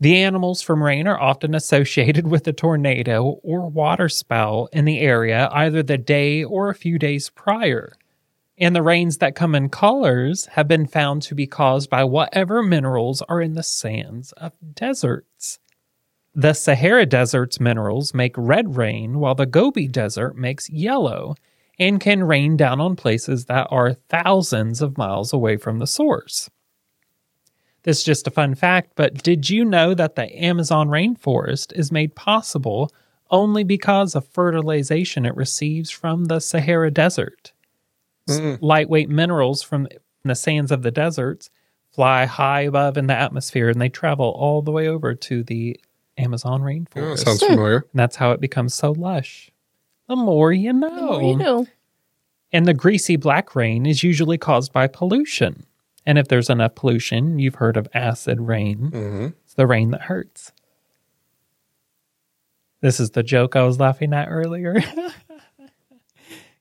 The animals from rain are often associated with a tornado or waterspout in the area either the day or a few days prior. And the rains that come in colors have been found to be caused by whatever minerals are in the sands of deserts. The Sahara Desert's minerals make red rain, while the Gobi Desert makes yellow and can rain down on places that are thousands of miles away from the source. This is just a fun fact, but did you know that the Amazon Rainforest is made possible only because of fertilization it receives from the Sahara Desert? Mm-mm. Lightweight minerals from the sands of the deserts fly high above in the atmosphere, and they travel all the way over to the Amazon rainforest. Oh, that sounds familiar. And that's how it becomes so lush. The more you know. The more you know. And the greasy black rain is usually caused by pollution. And if there's enough pollution, you've heard of acid rain. Mm-hmm. It's the rain that hurts. This is the joke I was laughing at earlier.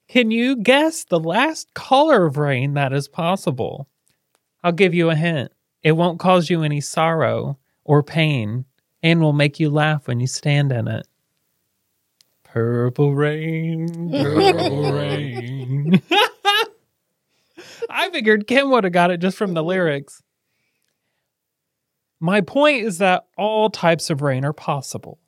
Can you guess the last color of rain that is possible? I'll give you a hint. It won't cause you any sorrow or pain, and will make you laugh when you stand in it. Purple rain, purple rain. I figured Kim would have got it just from the lyrics. My point is that all types of rain are possible,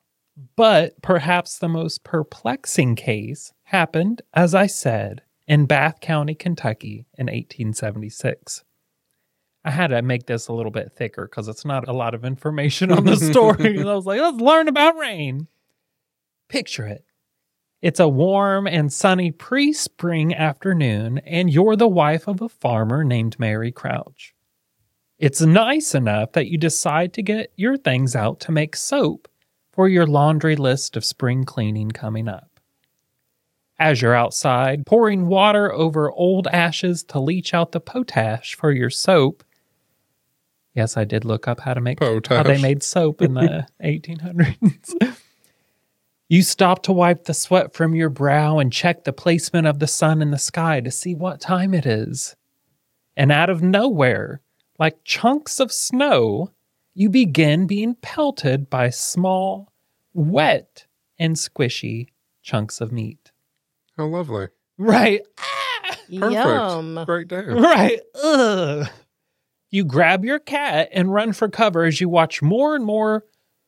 but perhaps the most perplexing case happened, as I said, in Bath County, Kentucky in eighteen seventy-six. I had to make this a little bit thicker because it's not a lot of information on the story. I was like, let's learn about rain. Picture it. It's a warm and sunny pre-spring afternoon, and you're the wife of a farmer named Mary Crouch. It's nice enough that you decide to get your things out to make soap for your laundry list of spring cleaning coming up. As you're outside, pouring water over old ashes to leach out the potash for your soap. Yes, I did look up how to make potash. How they made soap in the eighteen hundreds. You stop to wipe the sweat from your brow and check the placement of the sun in the sky to see what time it is. And out of nowhere, like chunks of snow, you begin being pelted by small, wet, and squishy chunks of meat. How lovely. Right. Ah! Perfect. Yum. Right there. Right. Ugh. You grab your cat and run for cover as you watch more and more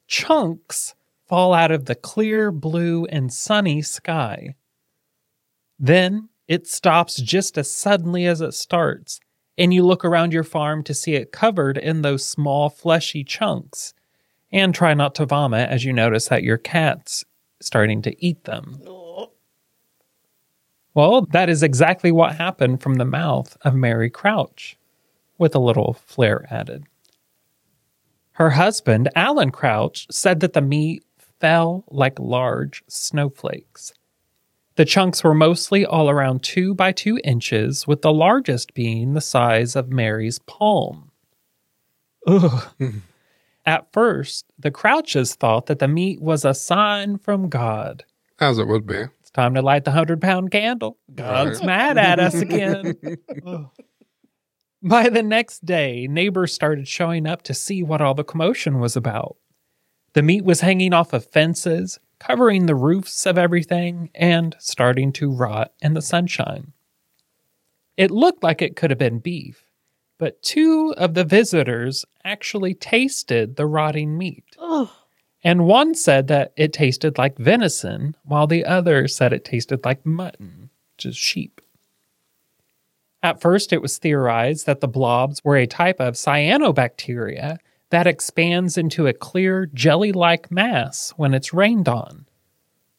chunks fall out of the clear blue and sunny sky. Then it stops just as suddenly as it starts, and you look around your farm to see it covered in those small fleshy chunks, and try not to vomit as you notice that your cat's starting to eat them. Well, that is exactly what happened from the mouth of Mary Crouch, with a little flair added. Her husband, Alan Crouch, said that the meat fell like large snowflakes. The chunks were mostly all around two by two inches, with the largest being the size of Mary's palm. Ugh. At first, the Crouches thought that the meat was a sign from God. As it would be. It's time to light the hundred-pound candle. God's right. Mad at us again. By the next day, neighbors started showing up to see what all the commotion was about. The meat was hanging off of fences, covering the roofs of everything, and starting to rot in the sunshine. It looked like it could have been beef, but two of the visitors actually tasted the rotting meat. Ugh. And one said that it tasted like venison, while the other said it tasted like mutton, which is sheep. At first, it was theorized that the blobs were a type of cyanobacteria that expands into a clear, jelly-like mass when it's rained on.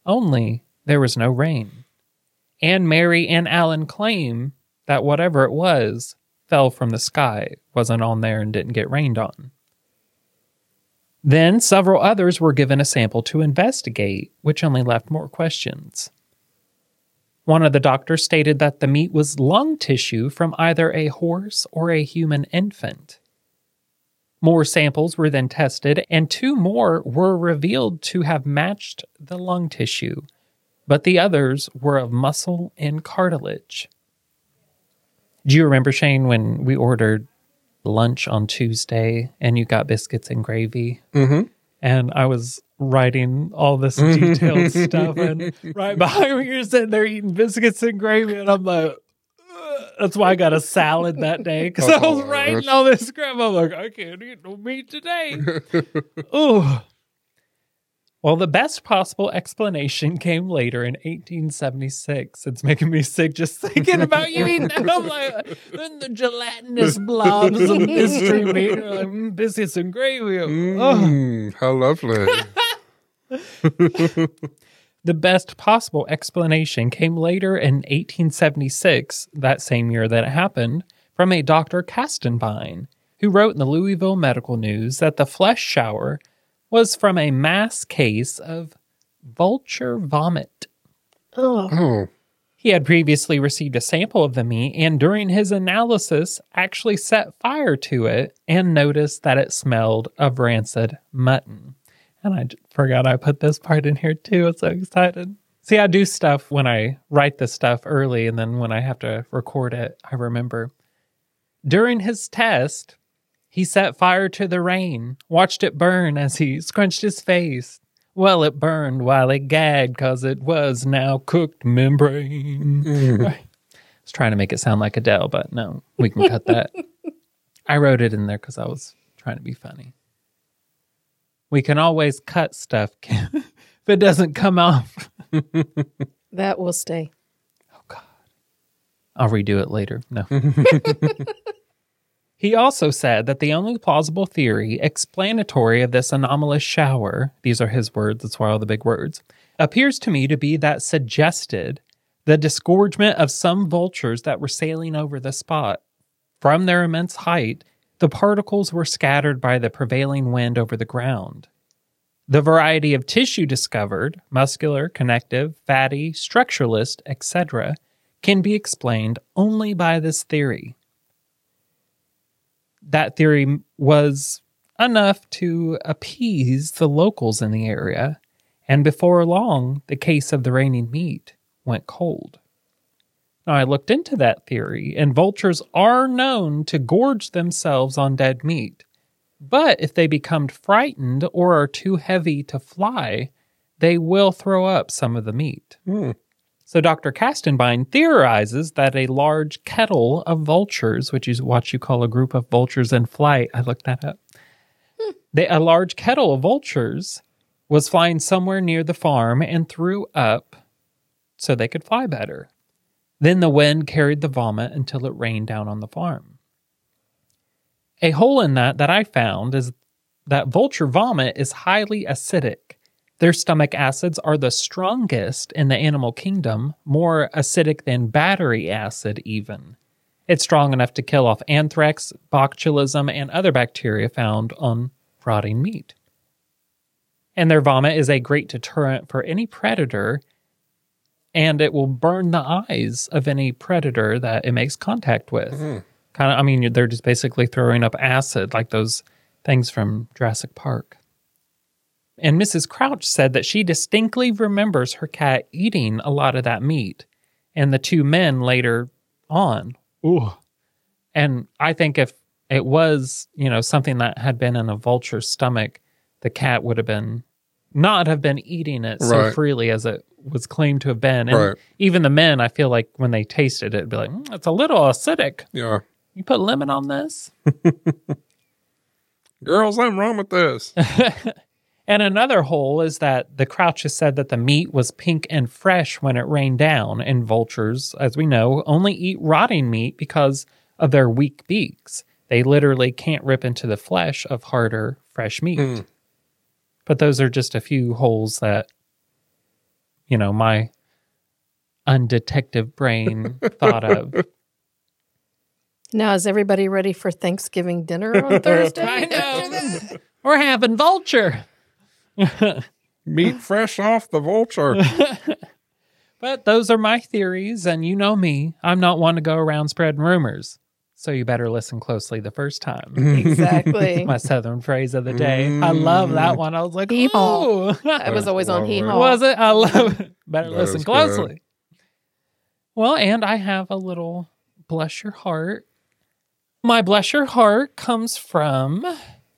Only, there was no rain. And Mary and Alan claim that whatever it was fell from the sky, wasn't on there, and didn't get rained on. Then, several others were given a sample to investigate, which only left more questions. One of the doctors stated that the meat was lung tissue from either a horse or a human infant. More samples were then tested, and two more were revealed to have matched the lung tissue, but the others were of muscle and cartilage. Do you remember, Shane, when we ordered lunch on Tuesday and you got biscuits and gravy? Mm-hmm. And I was writing all this detailed stuff, and right behind me, you're sitting there eating biscuits and gravy, and I'm like, ugh. That's why I got a salad that day, because oh, I was writing gosh. all this crap. I'm like, I can't eat no meat today. Ooh. Well, the best possible explanation came later in eighteen seventy-six. It's making me sick just thinking about you eating that. I'm like, the gelatinous blobs of mystery meat, like, mm, biscuits and gravy. Mm, oh. How lovely. The best possible explanation came later in eighteen seventy-six, that same year that it happened, from a Doctor Kastenbein, who wrote in the Louisville Medical News that the flesh shower was from a mass case of vulture vomit. Ugh. Oh. He had previously received a sample of the meat, and during his analysis actually set fire to it and noticed that it smelled of rancid mutton. And I forgot I put this part in here too. I'm so excited. See, I do stuff when I write this stuff early, and then when I have to record it, I remember. During his test, he set fire to the rain, watched it burn as he scrunched his face. Well, it burned while it gagged, because it was now cooked membrane. Mm. Right. I was trying to make it sound like Adele, but no, we can cut that. I wrote it in there because I was trying to be funny. We can always cut stuff if it doesn't come off. That will stay. Oh, God. I'll redo it later. No. He also said that the only plausible theory explanatory of this anomalous shower, these are his words, that's why all the big words, appears to me to be that suggested the disgorgement of some vultures that were sailing over the spot. From their immense height, the particles were scattered by the prevailing wind over the ground. The variety of tissue discovered, muscular, connective, fatty, structureless, et cetera, can be explained only by this theory. That theory was enough to appease the locals in the area, and before long, the case of the raining meat went cold. Now, I looked into that theory, and vultures are known to gorge themselves on dead meat, but if they become frightened or are too heavy to fly, they will throw up some of the meat. Mm. So Doctor Kastenbein theorizes that a large kettle of vultures, which is what you call a group of vultures in flight, I looked that up, mm. they, a large kettle of vultures was flying somewhere near the farm and threw up so they could fly better. Then the wind carried the vomit until it rained down on the farm. A hole in that that I found is that vulture vomit is highly acidic. Their stomach acids are the strongest in the animal kingdom, more acidic than battery acid even. It's strong enough to kill off anthrax, botulism, and other bacteria found on rotting meat. And their vomit is a great deterrent for any predator, and it will burn the eyes of any predator that it makes contact with. Mm-hmm. Kind of, I mean, they're just basically throwing up acid, like those things from Jurassic Park. And Missus Crouch said that she distinctly remembers her cat eating a lot of that meat, and the two men later on. Ooh. And I think if it was, you know, something that had been in a vulture's stomach, the cat would have been not have been eating it so right. freely as it was claimed to have been. And right. even the men, I feel like when they tasted it, it'd be like, mm, it's a little acidic. Yeah. You put lemon on this? Girls, I'm wrong with this. And another hole is that the Crouches said that the meat was pink and fresh when it rained down, and vultures, as we know, only eat rotting meat because of their weak beaks. They literally can't rip into the flesh of harder, fresh meat. Mm. But those are just a few holes that, you know, my undetective brain thought of. Now, is everybody ready for Thanksgiving dinner on Thursday? I know. We're having vulture. Meat fresh off the vulture. But those are my theories, and you know me. I'm not one to go around spreading rumors, so you better listen closely the first time. Exactly. My southern phrase of the day. Mm. I love that one. I was like, oh. I was always on hee-haw. Was it? I love it. Better that listen closely. Good. Well, and I have a little bless your heart. My bless your heart comes from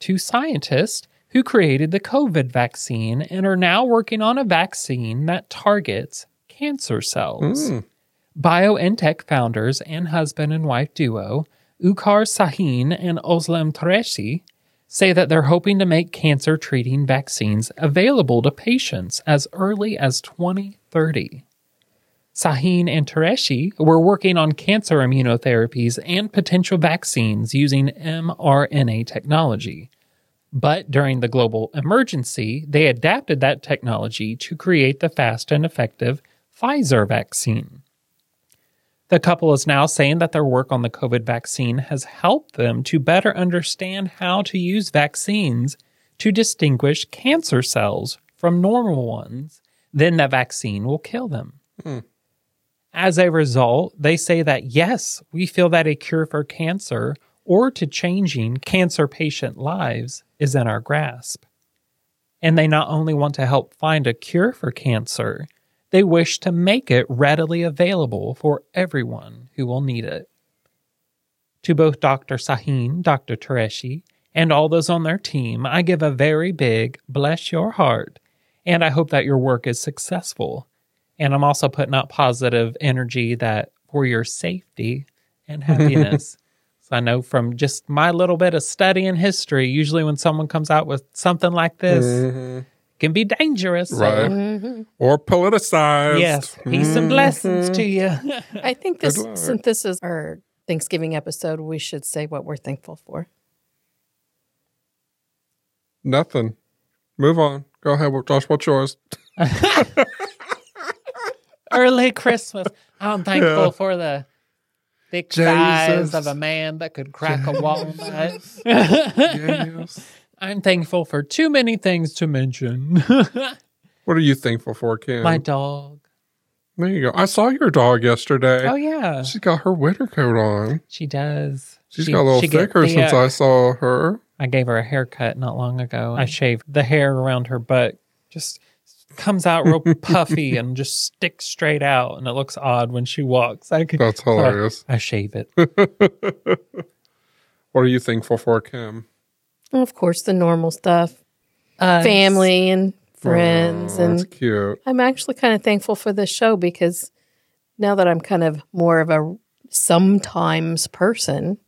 two scientists who created the COVID vaccine and are now working on a vaccine that targets cancer cells. Mm. BioNTech founders and husband and wife duo, Ukar Sahin and Özlem Türeci, say that they're hoping to make cancer-treating vaccines available to patients as early as twenty thirty. Sahin and Türeci were working on cancer immunotherapies and potential vaccines using m R N A technology. But during the global emergency, they adapted that technology to create the fast and effective Pfizer vaccine. The couple is now saying that their work on the COVID vaccine has helped them to better understand how to use vaccines to distinguish cancer cells from normal ones. Then the vaccine will kill them. Hmm. As a result, they say that, yes, we feel that a cure for cancer or to changing cancer patient lives is in our grasp. And they not only want to help find a cure for cancer, they wish to make it readily available for everyone who will need it. To both Doctor Sahin, Doctor Türeci, and all those on their team, I give a very big bless your heart, and I hope that your work is successful. And I'm also putting out positive energy that for your safety and happiness. So I know from just my little bit of studying history, usually when someone comes out with something like this, mm-hmm. can be dangerous. Right. Mm-hmm. Or politicized. Yes. Peace mm-hmm. and blessings to you. I think this, since this is our Thanksgiving episode, we should say what we're thankful for. Nothing. Move on. Go ahead, Josh. What's yours? Early Christmas. I'm thankful yeah. for the thick Jesus. Thighs of a man that could crack Jesus. A walnut. Yes. I'm thankful for too many things to mention. What are you thankful for, Kim? My dog. There you go. I saw your dog yesterday. Oh, yeah. She's got her winter coat on. She does. She's she, got a little thicker since I saw her. I gave her a haircut not long ago. I shaved the hair around her butt. Just comes out real puffy and just sticks straight out. And it looks odd when she walks. I could, That's hilarious. So I, I shave it. What are you thankful for, Kim? Of course, the normal stuff, uh, family and friends. Oh, that's and cute. I'm actually kind of thankful for this show because now that I'm kind of more of a sometimes person,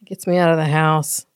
it gets me out of the house.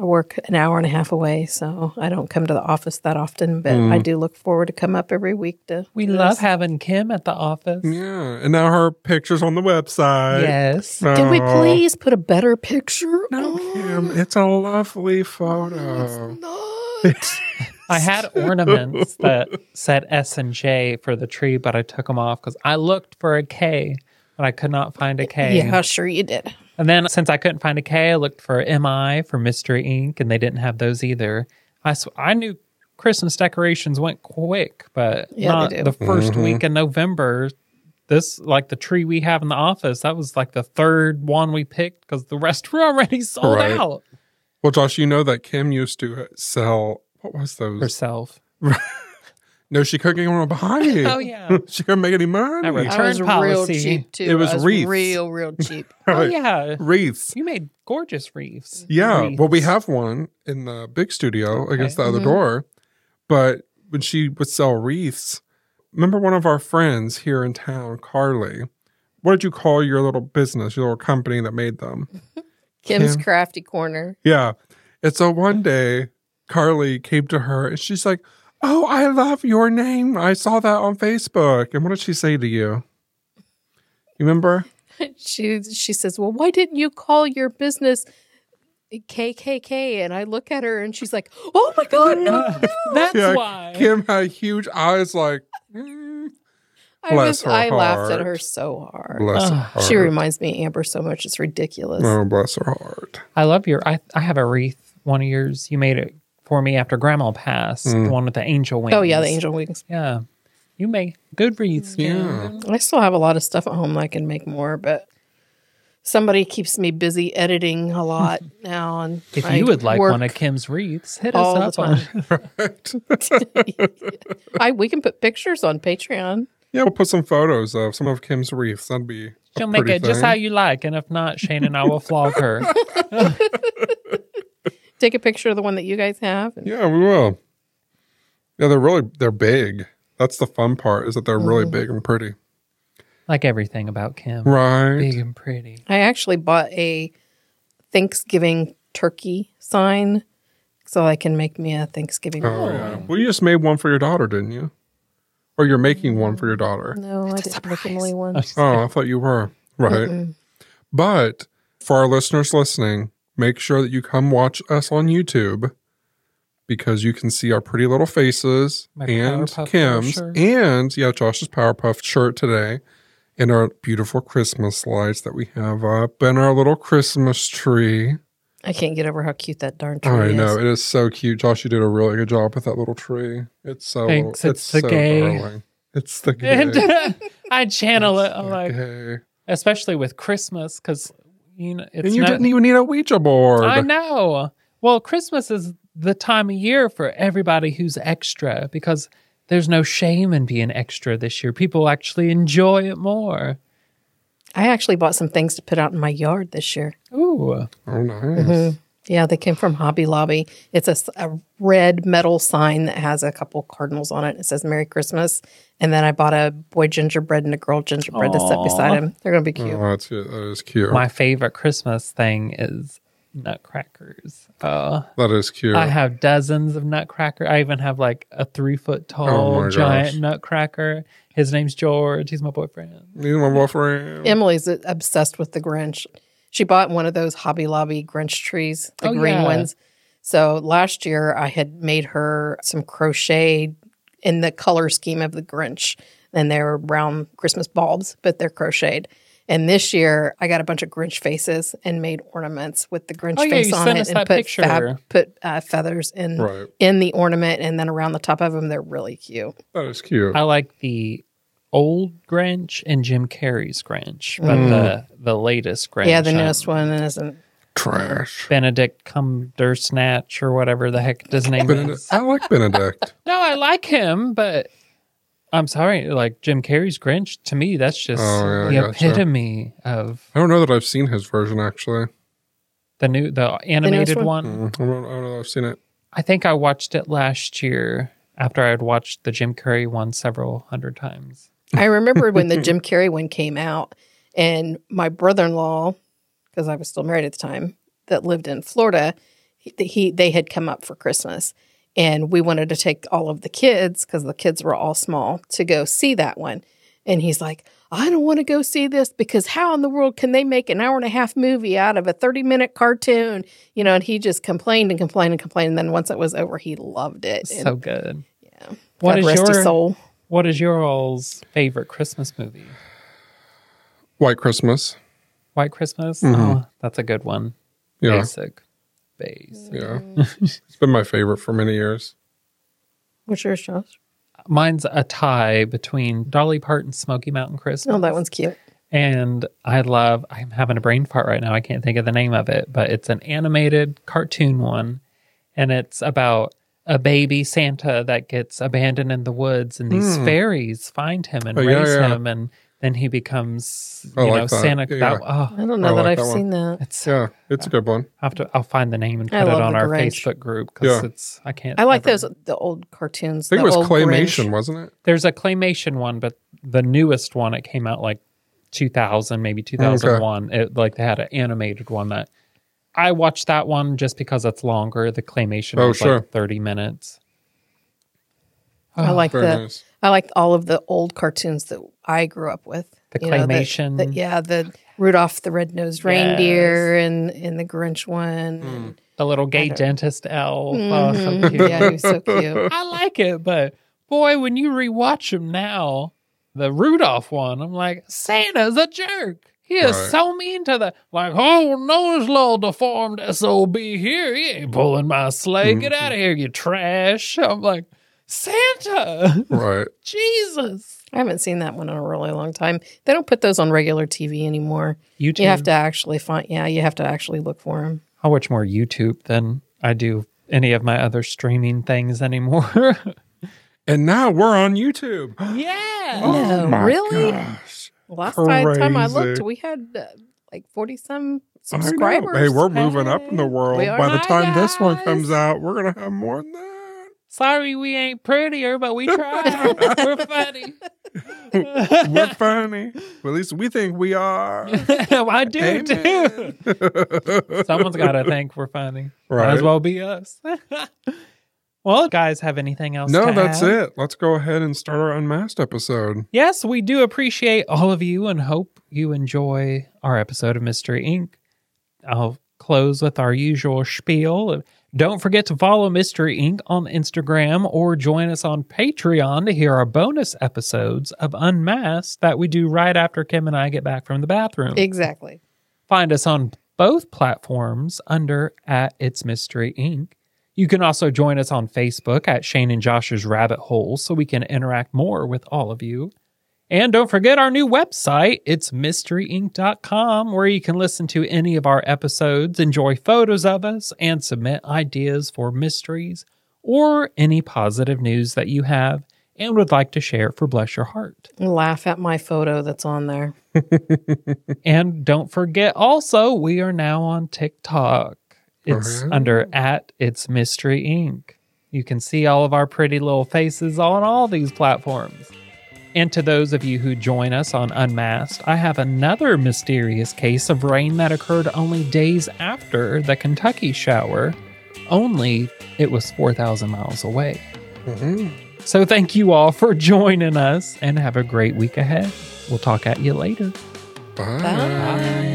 I work an hour and a half away, so I don't come to the office that often, but mm. I do look forward to come up every week. To We this. love having Kim at the office. Yeah, and now her picture's on the website. Yes. Oh. Can we please put a better picture? No, on? Kim, it's a lovely photo. No, it's not. I had ornaments that said S and J for the tree, but I took them off because I looked for a K, but I could not find a K. Yeah, sure you did. And then since I couldn't find a K, I looked for M I for Mystery Incorporated, and they didn't have those either. I, sw- I knew Christmas decorations went quick, but yeah, not the first mm-hmm. week in November. This, like the tree we have in the office, that was like the third one we picked because the rest were already sold right. out. Well, Josh, you know that Kim used to sell, what was those? Herself. No, she couldn't get one behind you. Oh, yeah. She couldn't make any money. That return I was policy. Real cheap, too. It was, was wreaths. Real, real cheap. Oh, yeah. Wreaths. You made gorgeous wreaths. Yeah. Wreaths. Well, we have one in the big studio okay. against the other mm-hmm. door. But when she would sell wreaths, remember one of our friends here in town, Carly, what did you call your little business, your little company that made them? Kim's Kim? Crafty Corner. Yeah. And so one day, Carly came to her, and she's like, oh, I love your name. I saw that on Facebook. And what did she say to you? You remember? She she says, well, why didn't you call your business K K K? And I look at her and she's like, oh my God, no, no. That's yeah, why. Kim had huge eyes like, mm. I bless was, her I heart. laughed at her so hard. Bless her heart. She reminds me, Amber, so much. It's ridiculous. Oh, bless her heart. I love your, I, I have a wreath, one of yours. You made it for me after Grandma passed, mm. the one with the angel wings. Oh, yeah, the angel wings. Yeah. You make good wreaths. Yeah. I still have a lot of stuff at home that I can make more, but somebody keeps me busy editing a lot now. And if I you would like one of Kim's wreaths, hit us up on I We can put pictures on Patreon. Yeah, we'll put some photos of some of Kim's wreaths. That'd be She'll make it thing. Just how you like, and if not, Shane and I will flog her. Take a picture of the one that you guys have. And yeah, we will. Yeah, they're really, they're big. That's the fun part is that they're mm. really big and pretty. Like everything about Kim. Right. Big and pretty. I actually bought a Thanksgiving turkey sign so I can make me a Thanksgiving oh, one. Yeah. Well, you just made one for your daughter, didn't you? Or you're making one for your daughter. No, it's I didn't surprise. make Emily one. Oh, I thought you were. Right. Mm-mm. But for our listeners listening, make sure that you come watch us on YouTube because you can see our pretty little faces My and Kim's shirt. and, yeah, Josh's Powerpuff shirt today and our beautiful Christmas lights that we have up and our little Christmas tree. I can't get over how cute that darn tree is. I know. Is. It is so cute. Josh, you did a really good job with that little tree. It's so Thanks, it's, it's the so gay. darling. It's the gay. And I channel it's it. I'm like, gay. Especially with Christmas because You know, it's and you not, didn't even need a Ouija board. I know. Well, Christmas is the time of year for everybody who's extra because there's no shame in being extra this year. People actually enjoy it more. I actually bought some things to put out in my yard this year. Ooh. Oh, nice. Mm-hmm. Yeah, they came from Hobby Lobby. It's a, a red metal sign that has a couple cardinals on it. It says Merry Christmas. And then I bought a boy gingerbread and a girl gingerbread Aww. to set beside him. They're going to be cute. Oh, that's, that is cute. My favorite Christmas thing is nutcrackers. Uh, that is cute. I have dozens of nutcrackers. I even have like a three-foot-tall oh giant gosh. nutcracker. His name's George. He's my boyfriend. He's my boyfriend. Emily's obsessed with the Grinch. She bought one of those Hobby Lobby Grinch trees, the oh, green yeah. ones. So last year I had made her some crochet in the color scheme of the Grinch. And they're round Christmas bulbs, but they're crocheted. And this year I got a bunch of Grinch faces and made ornaments with the Grinch oh, yeah, face on it and put, fab, put uh, feathers in, right. in the ornament and then around the top of them. They're really cute. That is cute. I like the old Grinch and Jim Carrey's Grinch, but mm. the, the latest Grinch. Yeah, the newest um, one isn't. Trash. Benedict Cumberbatch or whatever the heck his name Benedict. is. I like Benedict. No, I like him, but I'm sorry. Like Jim Carrey's Grinch, to me, that's just oh, yeah, the gotcha. epitome of. I don't know that I've seen his version, actually. The new, the animated the one? one? Mm, I, don't, I don't know that I've seen it. I think I watched it last year after I had watched the Jim Carrey one several hundred times. I remember when the Jim Carrey one came out, and my brother-in-law, because I was still married at the time, that lived in Florida, he, he they had come up for Christmas, and we wanted to take all of the kids because the kids were all small to go see that one. And he's like, I don't want to go see this because how in the world can they make an hour and a half movie out of a thirty minute cartoon? You know, and he just complained and complained and complained. And then once it was over, he loved it. So and, good. Yeah. What is, your, soul. what is your all's favorite Christmas movie? White Christmas. White Christmas? Mm-hmm. Oh, that's a good one. Yeah. Basic. Basic. Yeah. It's been my favorite for many years. What's yours, Josh? Mine's a tie between Dolly Parton's Smoky Mountain Christmas. Oh, that one's cute. And I love, I'm having a brain fart right now. I can't think of the name of it, but it's an animated cartoon one. And it's about a baby Santa that gets abandoned in the woods. And these mm. fairies find him and oh, raise yeah, yeah. him. And then he becomes, you I know, like that. Santa. Yeah, that, yeah. Oh, I don't know I that like I've that seen that. It's, yeah, it's a good one. I'll, have to, I'll find the name and put I it on our Grinch. Facebook group because yeah. it's, I can't. I like ever. those, the old cartoons. I think it was Claymation, Grinch. wasn't it? There's a Claymation one, but the newest one, it came out like two thousand, maybe two thousand one. Okay. It, like they had an animated one that I watched that one just because it's longer. The Claymation oh, was sure. like thirty minutes. Oh, I like that. Nice. I like all of the old cartoons that I grew up with. The Claymation. Know, the, the, yeah, the Rudolph the Red-Nosed Reindeer yes. and, and the Grinch one. Mm. The little gay dentist elf. Mm-hmm. Oh, so cute. Yeah, he was so cute. I like it, but boy, when you rewatch him now, the Rudolph one, I'm like, Santa's a jerk. He is right. so mean to the, like, oh, no, this little deformed S O B here. He ain't pulling my sleigh. Mm-hmm. Get out of here, you trash. I'm like, Santa! Right. Jesus! I haven't seen that one in a really long time. They don't put those on regular T V anymore. YouTube. You have to actually find, yeah, you have to actually look for them. I watch more YouTube than I do any of my other streaming things anymore. And now we're on YouTube. Yeah! Oh, no, my really? Gosh. Last Crazy. time I looked, we had uh, like forty-some subscribers. Hey, we're moving hey. up in the world. By the time guys. this one comes out, we're going to have more than that. Sorry we ain't prettier, but we tried. We're funny. We're funny. Well, at least we think we are. I do, Amen. too. Someone's got to think we're funny. Right. Might as well be us. Well, guys, have anything else No, to that's add? it. Let's go ahead and start our Unmasked episode. Yes, we do appreciate all of you and hope you enjoy our episode of Mystery Incorporated. I'll close with our usual spiel. Don't forget to follow Mystery Incorporated on Instagram or join us on Patreon to hear our bonus episodes of Unmasked that we do right after Kim and I get back from the bathroom. Exactly. Find us on both platforms under at It's Mystery Incorporated. You can also join us on Facebook at Shane and Josh's Rabbit Hole so we can interact more with all of you. And don't forget our new website, its mystery inc dot com, where you can listen to any of our episodes, enjoy photos of us, and submit ideas for mysteries or any positive news that you have and would like to share for Bless Your Heart. Laugh at my photo that's on there. And don't forget also, we are now on TikTok. It's uh-huh. under at It's Mystery Inc. You can see all of our pretty little faces on all these platforms. And to those of you who join us on Unmasked, I have another mysterious case of rain that occurred only days after the Kentucky shower, only it was four thousand miles away. Mm-hmm. So thank you all for joining us and have a great week ahead. We'll talk at you later. Bye. Bye.